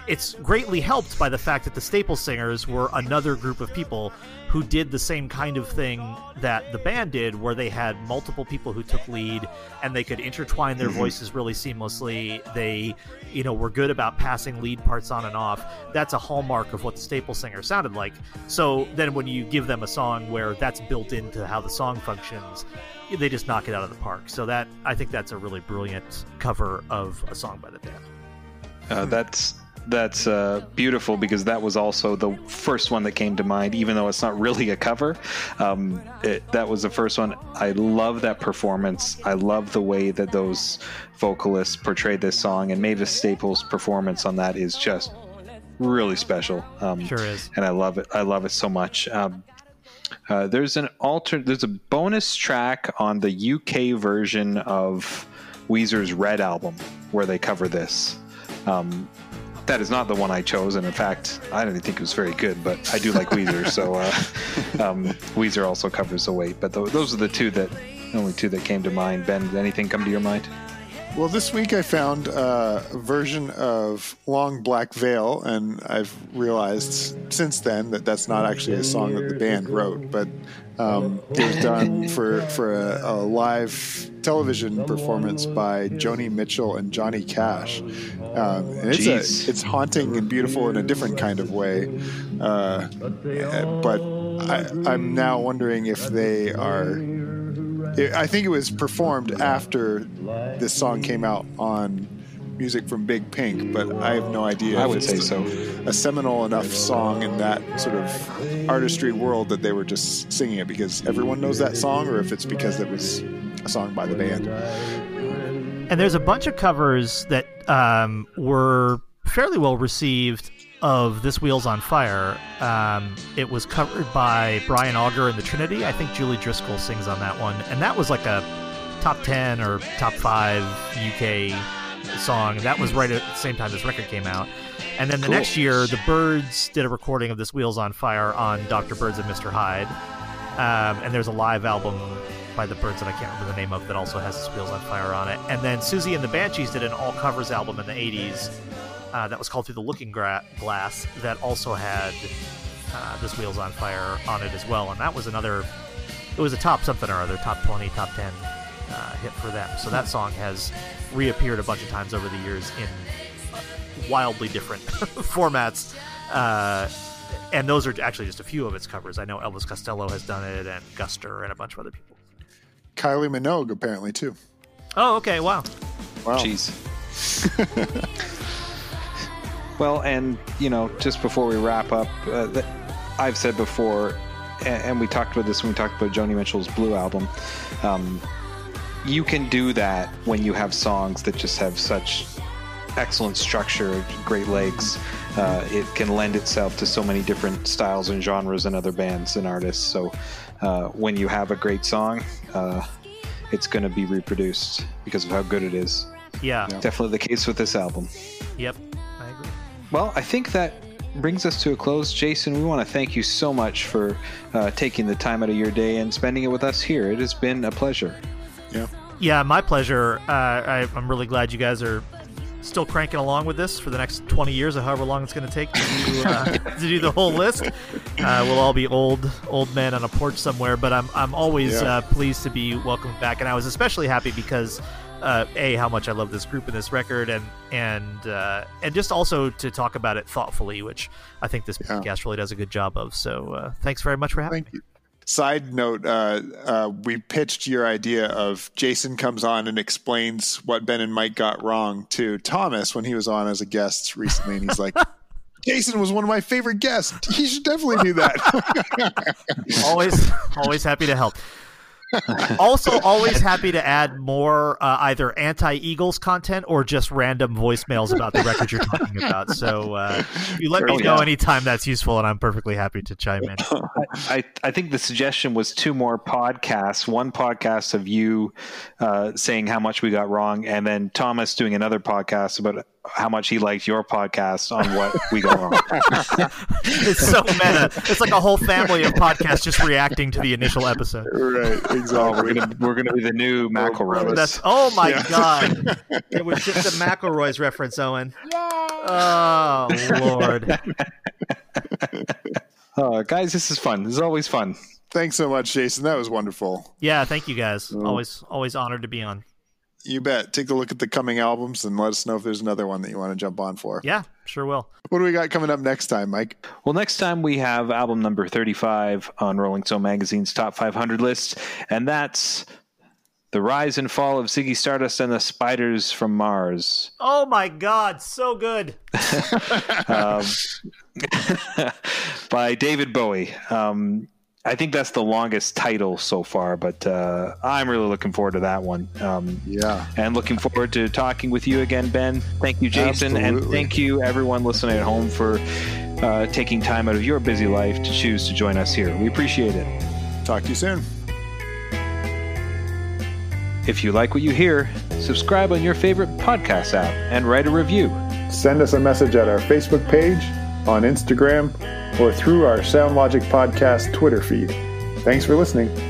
it's greatly helped by the fact that the Staple Singers were another group of people who did the same kind of thing that the band did, where they had multiple people who took lead and they could intertwine their mm-hmm. voices really seamlessly. They, you know, were good about passing lead parts on and off. That's a hallmark of what the Staple Singer sounded like. So then when you give them a song where that's built into how the song functions, they just knock it out of the park. So that, I think that's a really brilliant cover of a song by the band. Uh, that's that's uh, beautiful, because that was also the first one that came to mind, even though it's not really a cover. Um, it, that was the first one. I love that performance. I love the way that those vocalists portrayed this song, and Mavis Staples' performance on that is just really special. Um, sure is. And I love it. I love it so much. Um, Uh, there's an alter. There's a bonus track on the U K version of Weezer's Red album where they cover this. Um, that is not the one I chose, and in fact, I didn't think it was very good. But I do like Weezer, so uh, um, Weezer also covers The Wait. But th- those are the two that, the only two that came to mind. Ben, did anything come to your mind? Well, this week I found uh, a version of Long Black Veil, and I've realized since then that that's not actually a song that the band wrote, but um, it was done for, for a, a live television performance by Joni Mitchell and Johnny Cash. Um, and it's, a, it's haunting and beautiful in a different kind of way, uh, but I, I'm now wondering if they are... I think it was performed after this song came out on Music From Big Pink, but I have no idea. I would say so. A seminal enough song in that sort of artistry world that they were just singing it because everyone knows that song, or if it's because it was a song by the band. And there's a bunch of covers that um, were fairly well received of This Wheel's on Fire. Um, it was covered by Brian Auger and the Trinity. I think Julie Driscoll sings on that one. And that was like a top ten or top five U K song. That was right at the same time this record came out. And then the cool. next year, the Byrds did a recording of This Wheel's on Fire on Doctor Birds and Mister Hyde. Um, and there's a live album by the Byrds that I can't remember the name of that also has This Wheel's on Fire on it. And then Susie and the Banshees did an all covers album in the eighties. Uh, that was called Through the Looking Gra- Glass, that also had uh, This Wheel's on Fire on it as well. And that was another, it was a top something or other, top twenty, top ten uh, hit for them. So that song has reappeared a bunch of times over the years in uh, wildly different formats. Uh, and those are actually just a few of its covers. I know Elvis Costello has done it, and Guster, and a bunch of other people. Kylie Minogue, apparently, too. Oh, okay. Wow. Wow. Jeez. Well, and, you know, just before we wrap up, uh, th- I've said before, and, and we talked about this when we talked about Joni Mitchell's Blue album, um, you can do that when you have songs that just have such excellent structure, great legs. Uh, it can lend itself to so many different styles and genres and other bands and artists. So uh, when you have a great song, uh, it's going to be reproduced because of how good it is. Yeah. yeah. Definitely the case with this album. Yep. Well, I think that brings us to a close. Jason, we want to thank you so much for uh, taking the time out of your day and spending it with us here. It has been a pleasure. Yeah, yeah, my pleasure. Uh, I, I'm really glad you guys are still cranking along with this for the next twenty years or however long it's going to take to do, uh, to do the whole list. Uh, we'll all be old old men on a porch somewhere, but I'm, I'm always yeah. uh, pleased to be welcomed back. And I was especially happy because... Uh, a, how much I love this group and this record, and and uh, and just also to talk about it thoughtfully, which I think this yeah. podcast really does a good job of. So uh, thanks very much for having Thank me. You. Side note, uh, uh, we pitched your idea of Jason comes on and explains what Ben and Mike got wrong to Thomas when he was on as a guest recently, and he's like... Jason was one of my favorite guests. He should definitely do that. always, always happy to help. Also, always happy to add more uh, either anti-Eagles content or just random voicemails about the record you're talking about. So uh, you let sure, me know yeah. anytime that's useful, and I'm perfectly happy to chime in. I, I think the suggestion was two more podcasts. One podcast of you uh, saying how much we got wrong, and then Thomas doing another podcast about how much he liked your podcast on what we got wrong. It's so meta. It's like a whole family of podcasts just reacting to the initial episode. Right. Exactly. We're gonna we're gonna be the new McElroys. That's oh my yeah. god! It was just a McElroys reference, Owen. Yay! Oh Lord! Oh, guys, this is fun. This is always fun. Thanks so much, Jason. That was wonderful. Yeah, thank you guys. Mm. Always, always honored to be on. You bet. Take a look at the coming albums and let us know if there's another one that you want to jump on for. Yeah, sure will. What do we got coming up next time, Mike? Well, next time we have album number thirty-five on Rolling Stone Magazine's Top five hundred list, and that's The Rise and Fall of Ziggy Stardust and the Spiders from Mars. Oh my God, so good. um, by David Bowie. Um I think that's the longest title so far, but uh, I'm really looking forward to that one. Um, yeah. And looking forward to talking with you again, Ben. Thank you, Jason. Absolutely. And thank you, everyone listening at home, for uh, taking time out of your busy life to choose to join us here. We appreciate it. Talk to you soon. If you like what you hear, subscribe on your favorite podcast app and write a review. Send us a message at our Facebook page, on Instagram, or through our SoundLogic Podcast Twitter feed. Thanks for listening.